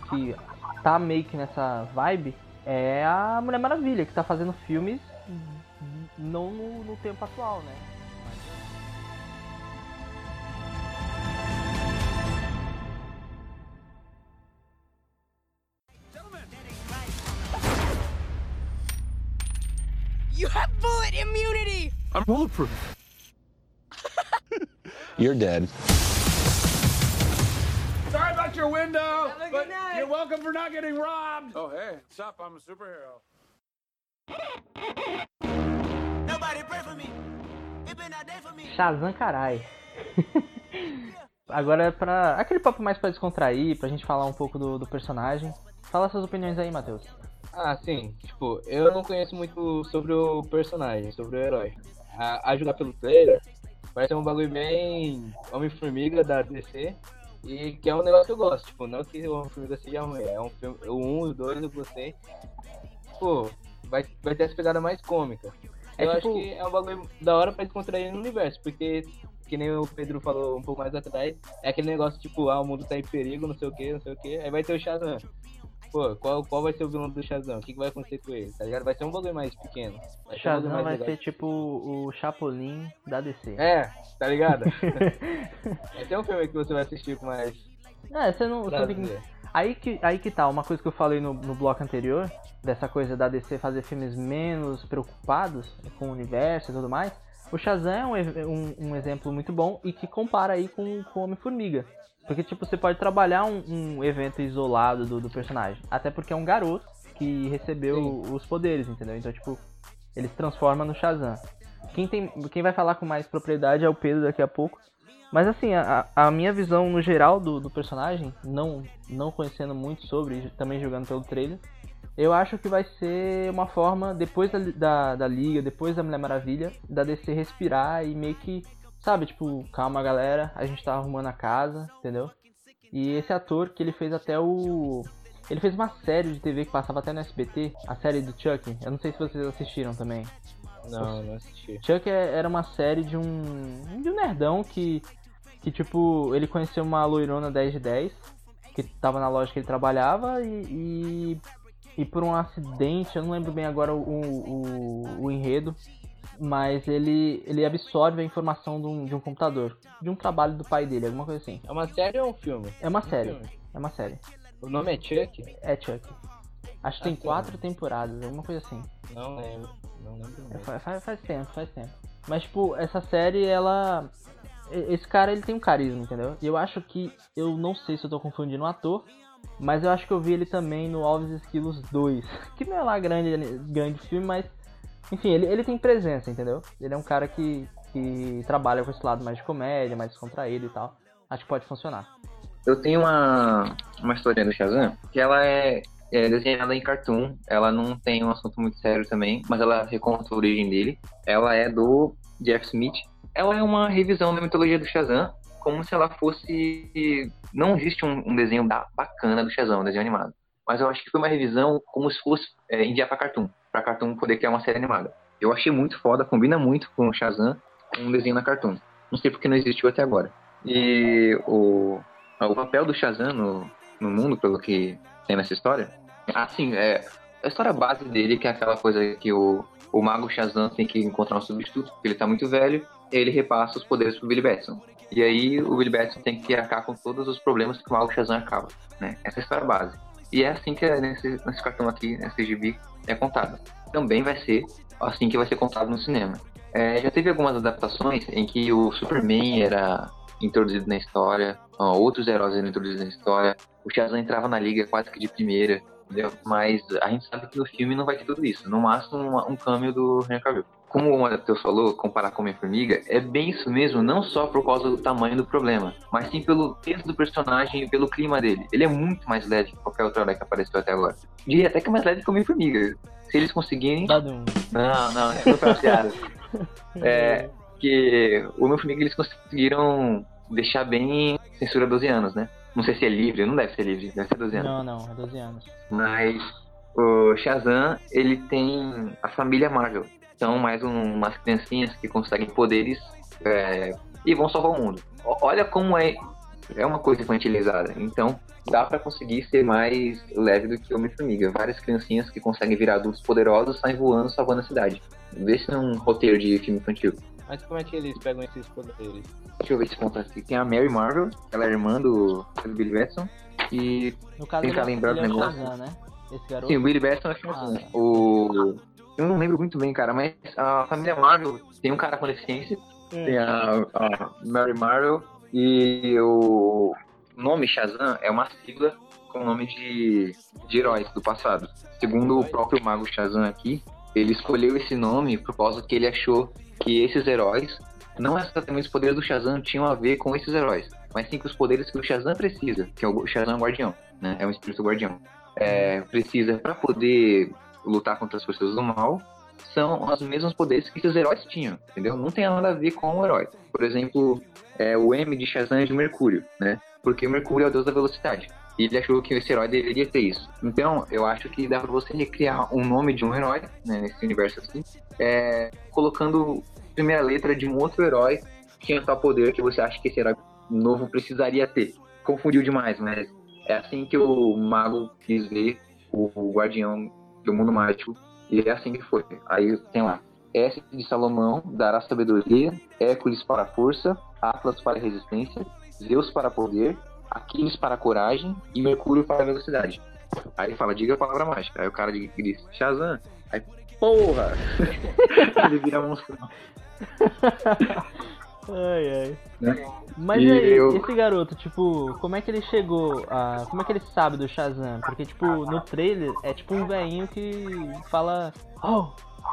tá meio que nessa vibe é a Mulher Maravilha, que tá fazendo filmes não no tempo atual, né? You have bullet immunity! I'm bulletproof. You're dead. Sorry about your window, but you're welcome for not getting robbed. Oh, hey, what's up? I'm a superhero. Nobody pray for me. It been a day for me. Shazam, carai. Agora é pra... Aquele papo mais pra descontrair, pra gente falar um pouco do personagem. Fala suas opiniões aí, Matheus. Ah, sim. Tipo, eu não conheço muito sobre o personagem, sobre o herói. A julgar pelo trailer, parece um bagulho bem Homem-Formiga da DC. E que é um negócio que eu gosto. Tipo, não que o Homem-Formiga seja ruim. É um filme, o 1, o 2, eu gostei. Tipo, vai ter essa pegada mais cômica. Eu acho que é um bagulho da hora pra descontrair no universo. Porque que nem o Pedro falou um pouco mais atrás, é aquele negócio tipo, ah, o mundo tá em perigo, não sei o que, aí vai ter o Shazam. Pô, qual vai ser o vilão do Shazam? O que vai acontecer com ele? Tá ligado? Vai ser um bagulho mais pequeno. O Shazam vai ser tipo o Chapolin da DC. É, tá ligado? Vai ter um filme que você vai assistir com mais... É, você não... Aí que tá, uma coisa que eu falei no bloco anterior, dessa coisa da DC fazer filmes menos preocupados com o universo e tudo mais, o Shazam é um exemplo muito bom e que compara aí com o Homem-Formiga. Porque, tipo, você pode trabalhar um evento isolado do personagem. Até porque é um garoto que recebeu os poderes, entendeu? Então, tipo, ele se transforma no Shazam. Quem vai falar com mais propriedade é o Pedro daqui a pouco. Mas, assim, a minha visão no geral do personagem, não conhecendo muito sobre, e também jogando pelo trailer, eu acho que vai ser uma forma, depois da Liga, depois da Mulher Maravilha, da DC respirar e meio que... Sabe, tipo, calma galera, a gente tá arrumando a casa, entendeu? E esse ator que ele fez até o... Ele fez uma série de TV que passava até no SBT, a série do Chuck. Eu não sei se vocês assistiram também. Não assisti. Chuck era uma série de um nerdão que tipo, ele conheceu uma loirona 10/10, que tava na loja que ele trabalhava e por um acidente, eu não lembro bem agora o enredo, mas ele absorve a informação de um computador, de um trabalho do pai dele, alguma coisa assim. É uma série ou um filme? É uma série, O nome é Chuck? É Chuck. Acho que tem 4 temporadas, alguma coisa assim. Não lembro. Faz tempo. Mas, tipo, essa série, ela... Esse cara, ele tem um carisma, entendeu? E eu acho que... Eu não sei se eu tô confundindo o ator, mas eu acho que eu vi ele também no Alves Esquilos 2. Que não é lá grande filme, mas... Enfim, ele tem presença, entendeu? Ele é um cara que trabalha com esse lado mais de comédia, mais descontraído e tal. Acho que pode funcionar. Eu tenho uma historinha do Shazam, que ela é desenhada em cartoon. Ela não tem um assunto muito sério também, mas ela reconta a origem dele. Ela é do Jeff Smith. Ela é uma revisão da mitologia do Shazam, como se ela fosse... Não existe um desenho bacana do Shazam, um desenho animado. Mas eu acho que foi uma revisão como se fosse enviar pra Cartoon poder criar uma série animada. Eu achei muito foda, combina muito com o Shazam, com um desenho na Cartoon. Não sei porque não existiu até agora. E o papel do Shazam no mundo, pelo que tem nessa história, assim, é a história base dele, que é aquela coisa que o mago Shazam tem que encontrar um substituto, porque ele tá muito velho, e ele repassa os poderes pro Billy Batson. E aí o Billy Batson tem que arcar com todos os problemas que o mago Shazam acaba, né? Essa é a história base. E é assim que nesse cartão aqui, nesse gibi, é contado. Também vai ser assim que vai ser contado no cinema. Já teve algumas adaptações em que o Superman era introduzido na história, outros heróis eram introduzidos na história, o Shazam entrava na liga quase que de primeira, entendeu? Mas a gente sabe que no filme não vai ter tudo isso. No máximo, um cameo do Henry Cavill. Como o Matheus falou, comparar com a Homem-Formiga, é bem isso mesmo, não só por causa do tamanho do problema, mas sim pelo peso do personagem e pelo clima dele. Ele é muito mais leve que qualquer outra hora que apareceu até agora. Diria até que é mais leve que a Homem-Formiga. Se eles conseguirem... Não, é outra piada. É que o Homem-Formiga eles conseguiram deixar bem censura 12 anos, né? Não sei se é livre, não deve ser livre, deve ser 12 anos. Não, é 12 anos. Mas o Shazam, ele tem a família Marvel. São mais umas criancinhas que conseguem poderes e vão salvar o mundo. Olha como é uma coisa infantilizada. Então, dá pra conseguir ser mais leve do que Homem-Formiga. Várias criancinhas que conseguem virar adultos poderosos saem voando, salvando a cidade. Vê se é um roteiro de filme infantil. Mas como é que eles pegam esses poderes? Deixa eu ver esse ponto aqui. Tem a Mary Marvel, ela é irmã do Billy Batson. E tentar lembrar do negócio. Shazam, né? Esse garoto... Sim, o Billy Batson é Shazam. Eu não lembro muito bem, cara, mas a família Marvel tem um cara com deficiência, tem a Mary Marvel, e o nome Shazam é uma sigla com o nome de heróis do passado. Segundo o próprio mago Shazam aqui, ele escolheu esse nome por causa que ele achou que esses heróis, não exatamente os poderes do Shazam tinham a ver com esses heróis, mas sim que os poderes que o Shazam precisa, que é o Shazam guardião, né? É um espírito guardião, precisa para poder... lutar contra as forças do mal, são os mesmos poderes que os heróis tinham, entendeu? Não tem nada a ver com o herói. Por exemplo, o M de Shazam é de Mercúrio, né? Porque Mercúrio é o deus da velocidade. E ele achou que esse herói deveria ter isso. Então, eu acho que dá pra você recriar um nome de um herói, né, nesse universo assim, colocando a primeira letra de um outro herói tinha só poder que você acha que esse herói novo precisaria ter. Confundiu demais, mas é assim que o mago quis ver o guardião do mundo mágico, e é assim que foi. Aí tem lá: S de Salomão dará sabedoria, Hércules para a força, Atlas para a resistência, Zeus para poder, Aquiles para a coragem e Mercúrio para a velocidade. Aí ele fala: diga a palavra mágica. Aí o cara diz: Shazam. Aí, porra! Ele vira monstro. Ai, ai. Né? Mas e aí, esse garoto, tipo, como é que ele chegou a... Como é que ele sabe do Shazam? Porque, tipo, no trailer é tipo um velhinho que fala: oh,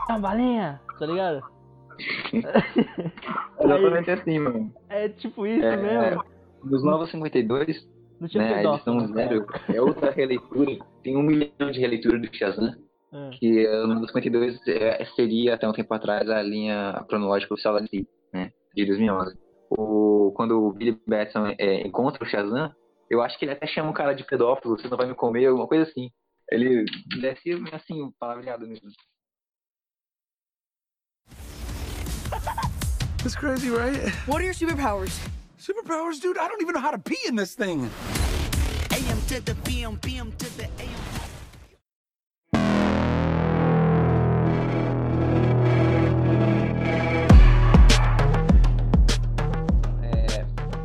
é uma balinha, tá ligado? É exatamente assim, mano. É tipo isso mesmo. Nos Novos 52, tipo, né, a edição 0 é outra releitura. Tem 1 milhão de releitura do Shazam. Que o Novos 52 seria, até um tempo atrás, a linha cronológica oficial da DC, né, de 2011. Quando o Billy Batson encontra o Shazam, eu acho que ele até chama o cara de pedófilo, você não vai me comer, alguma coisa assim. Ele desce assim, palavreado mesmo. It's crazy, right? What are your superpowers? Superpowers, dude? I don't even know how to pee in this thing. AM to the PM, PM to the AM.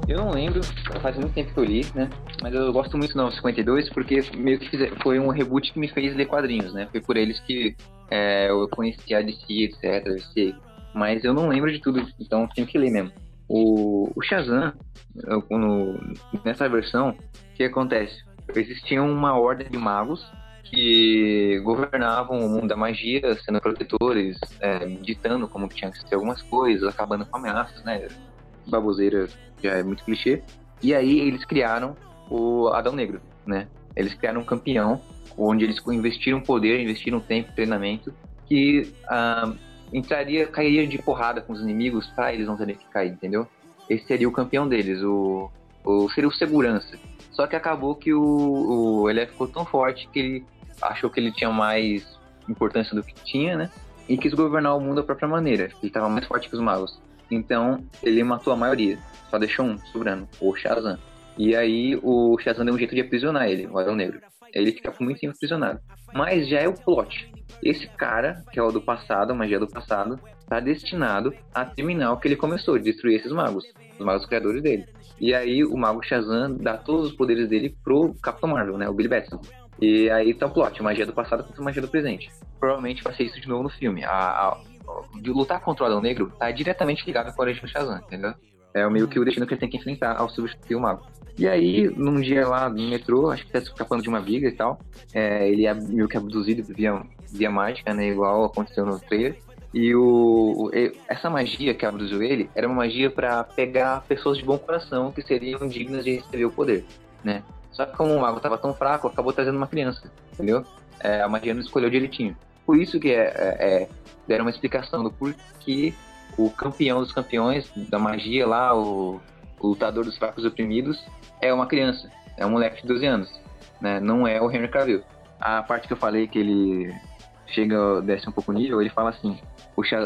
Eu não lembro, faz muito tempo que eu li, né? Mas eu gosto muito do Novo 52 porque meio que foi um reboot que me fez ler quadrinhos, né? Foi por eles que eu conheci a DC, etc, etc. Mas eu não lembro de tudo, então tenho que ler mesmo. O Shazam, nessa versão, o que acontece? Existia uma ordem de magos que governavam o mundo da magia, sendo protetores, ditando como que tinha que ser algumas coisas, acabando com ameaças, né? Baboseira já é muito clichê. E aí eles criaram o Adão Negro, né? Eles criaram um campeão, onde eles investiram poder, investiram tempo, treinamento, que... cairia de porrada com os inimigos pra eles não terem que cair, entendeu? Esse seria o campeão deles, seria o segurança. Só que acabou que ele ficou tão forte que ele achou que ele tinha mais importância do que tinha, né? E quis governar o mundo da própria maneira. Ele tava mais forte que os magos. Então, ele matou a maioria. Só deixou um sobrando, o Shazam. E aí, o Shazam deu um jeito de aprisionar ele, o Adão Negro. Ele fica por muito tempo aprisionado. Mas já é o plot. Esse cara, que é o do passado, a magia do passado, tá destinado a terminar o que ele começou, de destruir esses magos. Os magos criadores dele. E aí, o mago Shazam dá todos os poderes dele pro Capitão Marvel, né? O Billy Batson. E aí tá o plot. Magia do passado contra magia do presente. Provavelmente vai ser isso de novo no filme. De lutar contra o Adão Negro tá diretamente ligado com a origem do Shazam, entendeu? É meio que o destino que ele tem que enfrentar ao substituir o mago. E aí, num dia lá no metrô, acho que tá escapando de uma briga e tal, ele é meio que abduzido via mágica, né, igual aconteceu no trailer. E essa magia que abduziu ele era uma magia pra pegar pessoas de bom coração que seriam dignas de receber o poder, né? Só que como o mago tava tão fraco, acabou trazendo uma criança, entendeu? A magia não escolheu direitinho. Por isso que deram uma explicação do porquê o campeão dos campeões da magia lá, o lutador dos fracos oprimidos, é uma criança, é um moleque de 12 anos, né? Não é o Henry Cavill. A parte que eu falei que ele desce um pouco o nível, ele fala assim,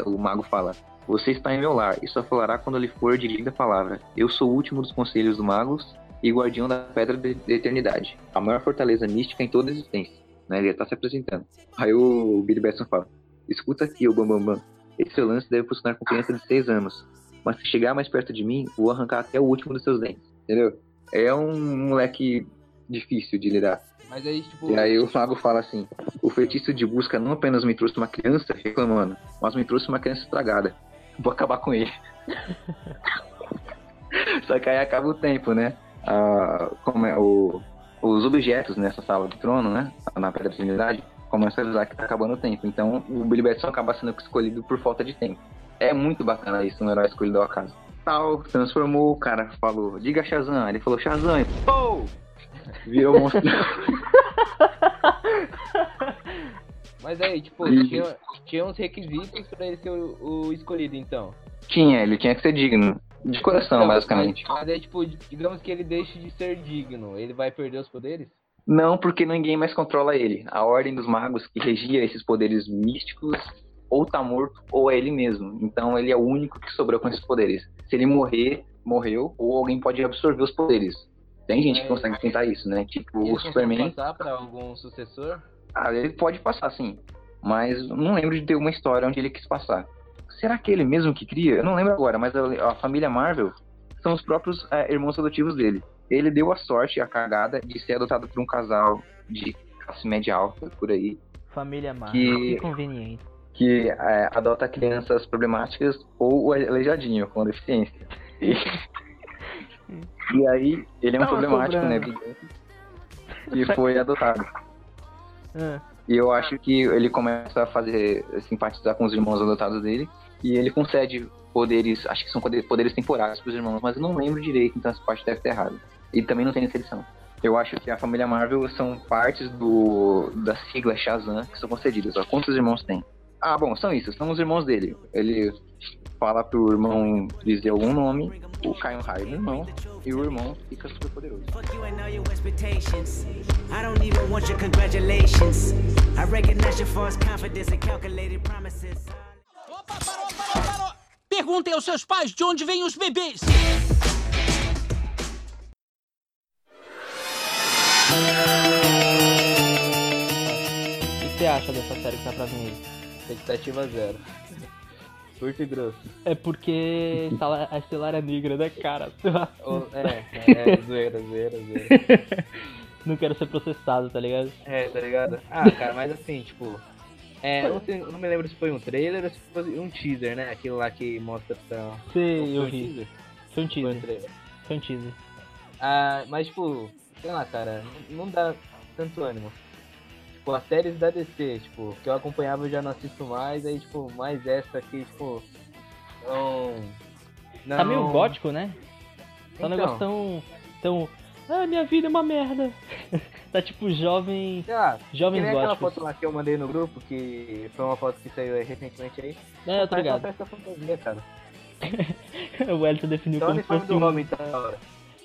o mago fala: você está em meu lar e só falará quando ele for dirigida a palavra. Eu sou o último dos conselhos dos magos e guardião da pedra da eternidade, a maior fortaleza mística em toda a existência, né? Ele está se apresentando. Aí o Billy Batson fala: escuta aqui, o bambambam. Esse seu lance deve funcionar com criança de 6 anos. Mas se chegar mais perto de mim, vou arrancar até o último dos seus dentes. Entendeu? É um moleque difícil de lidar. Mas aí, tipo... E aí o mago fala assim: o feitiço de busca não apenas me trouxe uma criança reclamando, mas me trouxe uma criança estragada. Vou acabar com ele. Só que aí acaba o tempo, né? Os objetos nessa sala do trono, né? Na pedra da eternidade, começa a avisar que tá acabando o tempo. Então o Billy Batson acaba sendo escolhido por falta de tempo. É muito bacana isso, um herói escolhido ao acaso. Tal, transformou, o cara falou: diga Shazam. Ele falou Shazam e pô! Virou monstro. Mas aí, tipo, tinha uns requisitos pra ele ser o escolhido, então? Ele tinha que ser digno. De coração, então, basicamente. Mas aí, tipo, digamos que ele deixe de ser digno, ele vai perder os poderes? Não, porque ninguém mais controla ele. A ordem dos magos que regia esses poderes místicos ou tá morto ou é ele mesmo. Então ele é o único que sobrou com esses poderes. Se ele morrer, morreu, ou alguém pode absorver os poderes. Tem gente que consegue tentar isso, né? Tipo, o Superman... Ele passar pra algum sucessor? Ah, ele pode passar, sim. Mas não lembro de ter uma história onde ele quis passar. Será que ele mesmo que cria? Eu não lembro agora, mas a família Marvel são os próprios irmãos adotivos dele. Ele deu a sorte, a cagada, de ser adotado por um casal de classe média alta, por aí. Família Marvel, que conveniente. Que adota crianças problemáticas ou aleijadinho, com deficiência. E aí, ele é um problemático, né? E foi adotado. E eu acho que ele começa a fazer, simpatizar com os irmãos adotados dele. E ele concede poderes, acho que são poderes temporários para os irmãos, mas eu não lembro direito, então essa parte deve ter errado. E também não tem seleção. Eu acho que a família Marvel são partes da sigla Shazam que são concedidas. Ó, quantos irmãos tem? Ah, bom, são os irmãos dele. Ele fala pro irmão dizer algum nome, cai um raio no irmão, e o irmão fica super poderoso. Opa, parou! Perguntem aos seus pais de onde vêm os bebês! O que você acha dessa série que tá pra vir? Expectativa zero. Curto e grosso. É porque a Estelar é negra, né, cara? Zoeira. Não quero ser processado, tá ligado? É, tá ligado? Ah, cara, mas assim, tipo... eu não me lembro se foi um trailer ou se foi um teaser, né? Aquilo lá que mostra pra... Sim, eu vi. Foi um teaser. Ah, mas, tipo... Sei lá, cara. Não dá tanto ânimo. Tipo, as séries da DC, tipo... Que eu acompanhava eu já não assisto mais. Aí, tipo, mais essa aqui, tipo... Não... Tá meio gótico, né? Tá um negócio tão... minha vida é uma merda. Tá tipo jovem. Jovem gótico. Que nem aquela foto lá que eu mandei no grupo, que foi uma foto que saiu recentemente aí. É, eu tô ligado. Parece uma fantasia, cara. O Wellington definiu como se fosse um... nome, então.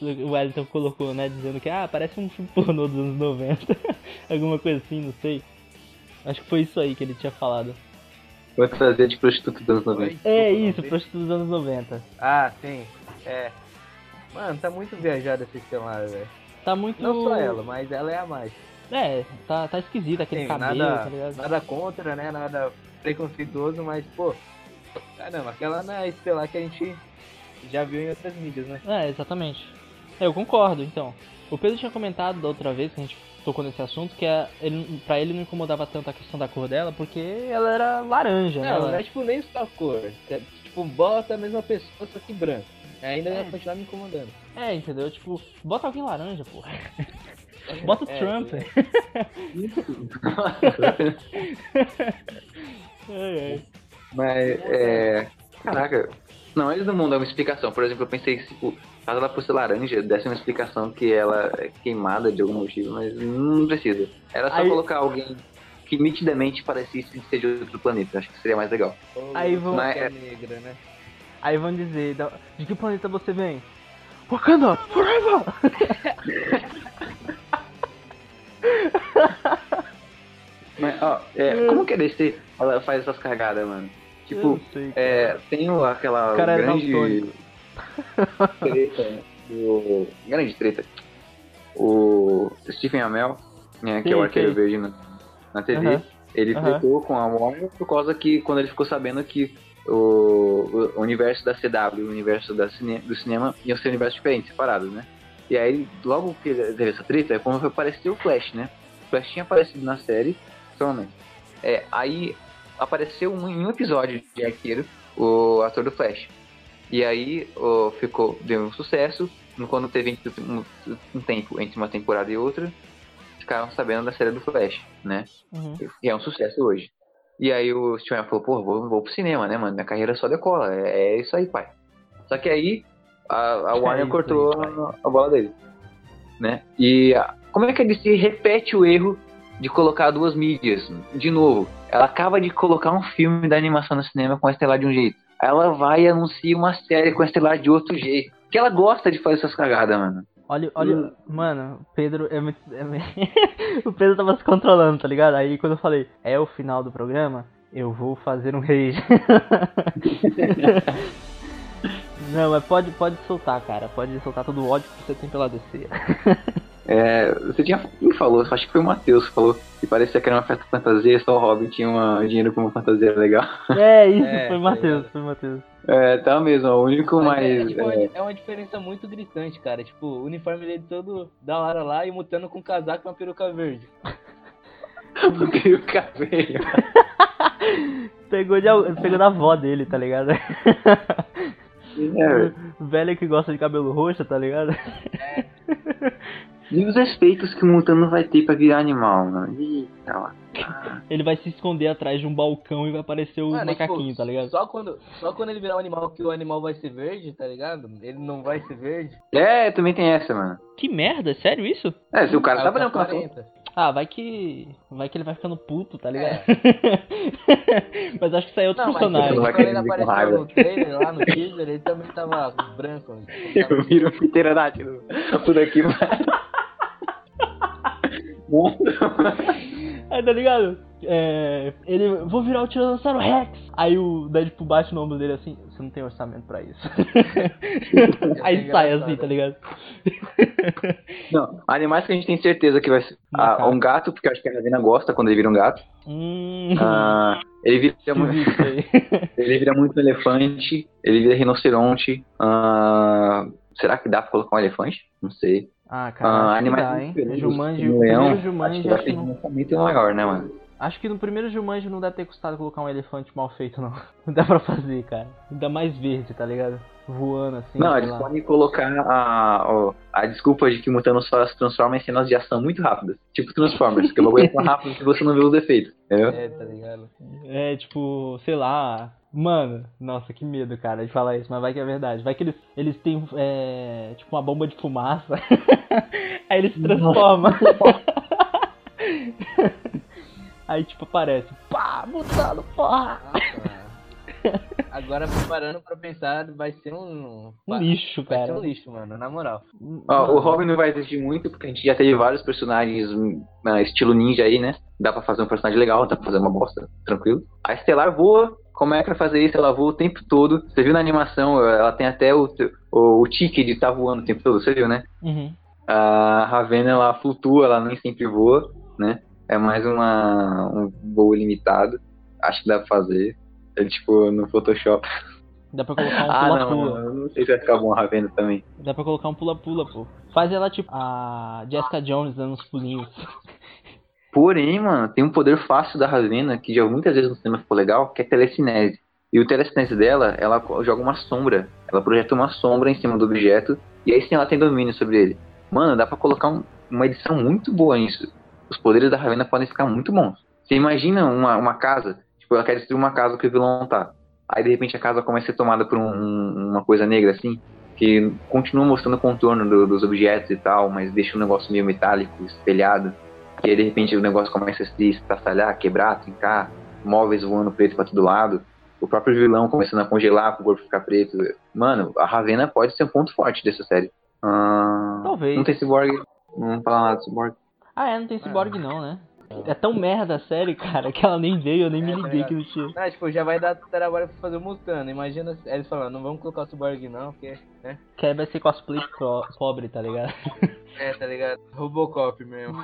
O Wellington colocou, né, dizendo que parece um filme pornô dos anos 90. Alguma coisa assim, não sei. Acho que foi isso aí que ele tinha falado. Fantasia de prostituta dos anos 90. É isso, prostituta dos anos 90. Ah, sim. É. Mano, tá muito viajada esse cenário, velho. Tá muito... Não só ela, mas ela é a mais. É, tá esquisito aquele cabelo, tá ligado? Nada contra, né? Nada preconceituoso, mas, pô... Caramba, aquela não é estelar que a gente já viu em outras mídias, né? É, exatamente. Eu concordo, então. O Pedro tinha comentado da outra vez, que a gente tocou nesse assunto, que pra ele não incomodava tanto a questão da cor dela, porque ela era laranja, né? Não, é tipo nem só cor. Tipo, bota a mesma pessoa, só que branca. Ainda vai continuar me incomodando. É, entendeu? Tipo, bota alguém laranja, porra. Bota o Trump. Mas, caraca. Não, eles não mandam uma explicação. Por exemplo, eu pensei que, tipo, caso ela fosse laranja, desse uma explicação que ela é queimada de algum motivo, mas não precisa. Era só colocar alguém que nitidamente parecesse ser de outro planeta. Acho que seria mais legal. Aí vão ser negra, né? Aí vão dizer, de que planeta você vem? Wakanda Forever! Mas, ó, como que a DC faz essas cagadas, mano? Tipo, sei, tem aquela grande treta. O Stephen Amell, né, que é o Arqueiro Verde na TV, ele tretou com a Warner por causa que quando ele ficou sabendo que o universo da CW e o universo do cinema iam ser universos diferentes, separados, né? E aí, logo que teve essa treta, é quando apareceu o Flash, né? O Flash tinha aparecido na série, somente. Aí apareceu em um episódio de Arqueiro, o ator do Flash. E aí deu um sucesso. Quando teve um tempo entre uma temporada e outra, ficaram sabendo da série do Flash, né? E é um sucesso hoje. E aí o Stephen falou, pô, vou pro cinema, né, mano? Minha carreira só decola. É isso aí, pai. Só que aí a Warner cortou a bola dele, né? E como é que a DC repete o erro de colocar duas mídias? De novo, ela acaba de colocar um filme da animação no cinema com a Estelar de um jeito. Ela vai e anuncia uma série com a Estelar de outro jeito. Porque ela gosta de fazer essas cagadas, mano. Olha, mano, Pedro é muito... O Pedro tava se controlando, tá ligado? Aí quando eu falei, é o final do programa, Eu vou fazer um rage. Não, mas pode soltar, cara. Pode soltar todo o ódio que você tem pela DC. É, você tinha... Quem falou? Acho que foi o Matheus que falou que parecia que era uma festa fantasia, só o Robin tinha dinheiro com uma fantasia legal. É, isso, foi o Matheus, É, tá mesmo, o único mais... É uma diferença muito gritante, cara. Tipo, o uniforme dele todo da hora lá e mutando com um casaco e uma peruca verde. Uma peruca verde. Pegou da avó dele, tá ligado? É. Velho que gosta de cabelo roxo, tá ligado? É. E os respeitos que o Mutano vai ter pra virar animal, mano. Eita lá. Ele vai se esconder atrás de um balcão e vai aparecer o macaquinho, tipo, tá ligado? Só quando ele virar um animal que o animal vai ser verde, tá ligado? Ele não vai ser verde. É, também tem essa, mano. Que merda, é sério isso? É, se o cara tá olhando com a frente. Ah, vai que ele vai ficando puto, tá ligado? É. Mas acho que saiu outro personagem. Mas quando ele apareceu no trailer, lá no teaser, ele também tava branco. Eu viro o pterodáctilo por aqui, mano. Aí, tá ligado? Ele... Vou virar o Tiranossauro Rex! Aí o Deadpool bate no ombro dele assim, você não tem orçamento pra isso. Aí sai assim, tá ligado? Não, animais que a gente tem certeza que vai ser... um gato, porque eu acho que a Ravina gosta quando ele vira um gato. Ele vira muito elefante, ele vira rinoceronte. Será que dá pra colocar um elefante? Não sei. Ah, cara, animais dá, hein? Jumanji, no leão, Jumanji, acho que não... muito maior, né, mano? Acho que no primeiro Jumanji não deve ter custado colocar um elefante mal feito, não. Não dá pra fazer, cara. Ainda mais verde, tá ligado? Voando, assim. Não, eles podem colocar a desculpa de que o Mutano se transforma em cenas de ação muito rápidas. Tipo Transformers, que o bagulho é tão rápido que você não vê os defeitos, entendeu? É, tá ligado? É, tipo, sei lá... Mano, nossa, que medo, cara, de falar isso, mas vai que é verdade. Vai que eles têm, tipo, uma bomba de fumaça, aí eles se transformam. Aí, tipo, aparece, pá, mutando, porra. Agora, preparando pra pensar, vai ser um lixo, cara. Vai ser um lixo, mano, na moral. O Robin não vai existir muito, porque a gente já teve vários personagens estilo ninja aí, né? Dá pra fazer um personagem legal, dá pra fazer uma bosta, tranquilo. A Estelar voa. Como é que ela faz isso? Ela voa o tempo todo. Você viu na animação, ela tem até o tique de estar voando o tempo todo, você viu, né? Uhum. A Ravenna, ela flutua, ela nem sempre voa, né? É mais um voo limitado. Acho que dá pra fazer. É tipo no Photoshop. Dá pra colocar um pula-pula. Não sei se vai ficar bom a Ravenna também. Dá pra colocar um pula-pula, pô. Faz ela tipo a Jessica Jones dando uns pulinhos. Porém, mano, tem um poder fácil da Ravenna, que já muitas vezes no cinema ficou legal, que é telecinese. E o telecinese dela, ela joga uma sombra. Ela projeta uma sombra em cima do objeto, e aí sim ela tem domínio sobre ele. Mano, dá pra colocar uma edição muito boa nisso. Os poderes da Ravenna podem ficar muito bons. Você imagina uma casa, tipo, ela quer destruir uma casa que o vilão tá. Aí, de repente, a casa começa a ser tomada por uma coisa negra, assim, que continua mostrando o contorno dos objetos e tal, mas deixa um negócio meio metálico, espelhado. Que aí, de repente, o negócio começa a se estraçalhar, quebrar, trincar, móveis voando preto pra todo lado, o próprio vilão começando a congelar pro corpo ficar preto. Mano, a Ravenna pode ser um ponto forte dessa série. Talvez. Não tem Ciborgue. Não vamos falar nada do Ciborgue. Ah, é, não tem Ciborgue não, né? É tão merda a série, cara, que ela nem veio, eu nem me liguei que não tinha. Ah, tipo, já vai dar trabalho pra fazer o Mutano. Imagina eles falando, não vamos colocar o Cyborg não, porque, né? Que aí vai ser cosplay pobre, tá ligado? É, tá ligado? Robocop mesmo.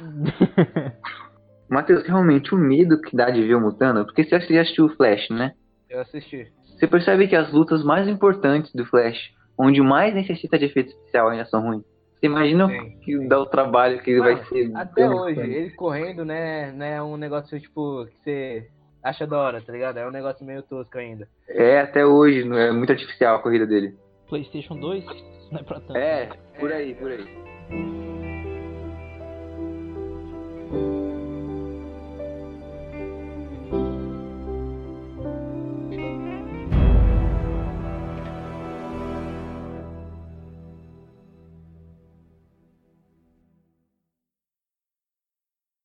Matheus, realmente o medo que dá de ver o Mutano, porque você já assistiu o Flash, né? Eu assisti. Você percebe que as lutas mais importantes do Flash, onde mais necessita de efeito especial, ainda são ruins. Você imagina que dá o trabalho que vai ser... Até hoje, ele correndo, né, não é um negócio, tipo, que você acha da hora, tá ligado? É um negócio meio tosco ainda. É, até hoje, não é muito artificial a corrida dele. PlayStation 2? Não é pra tanto. É, por aí.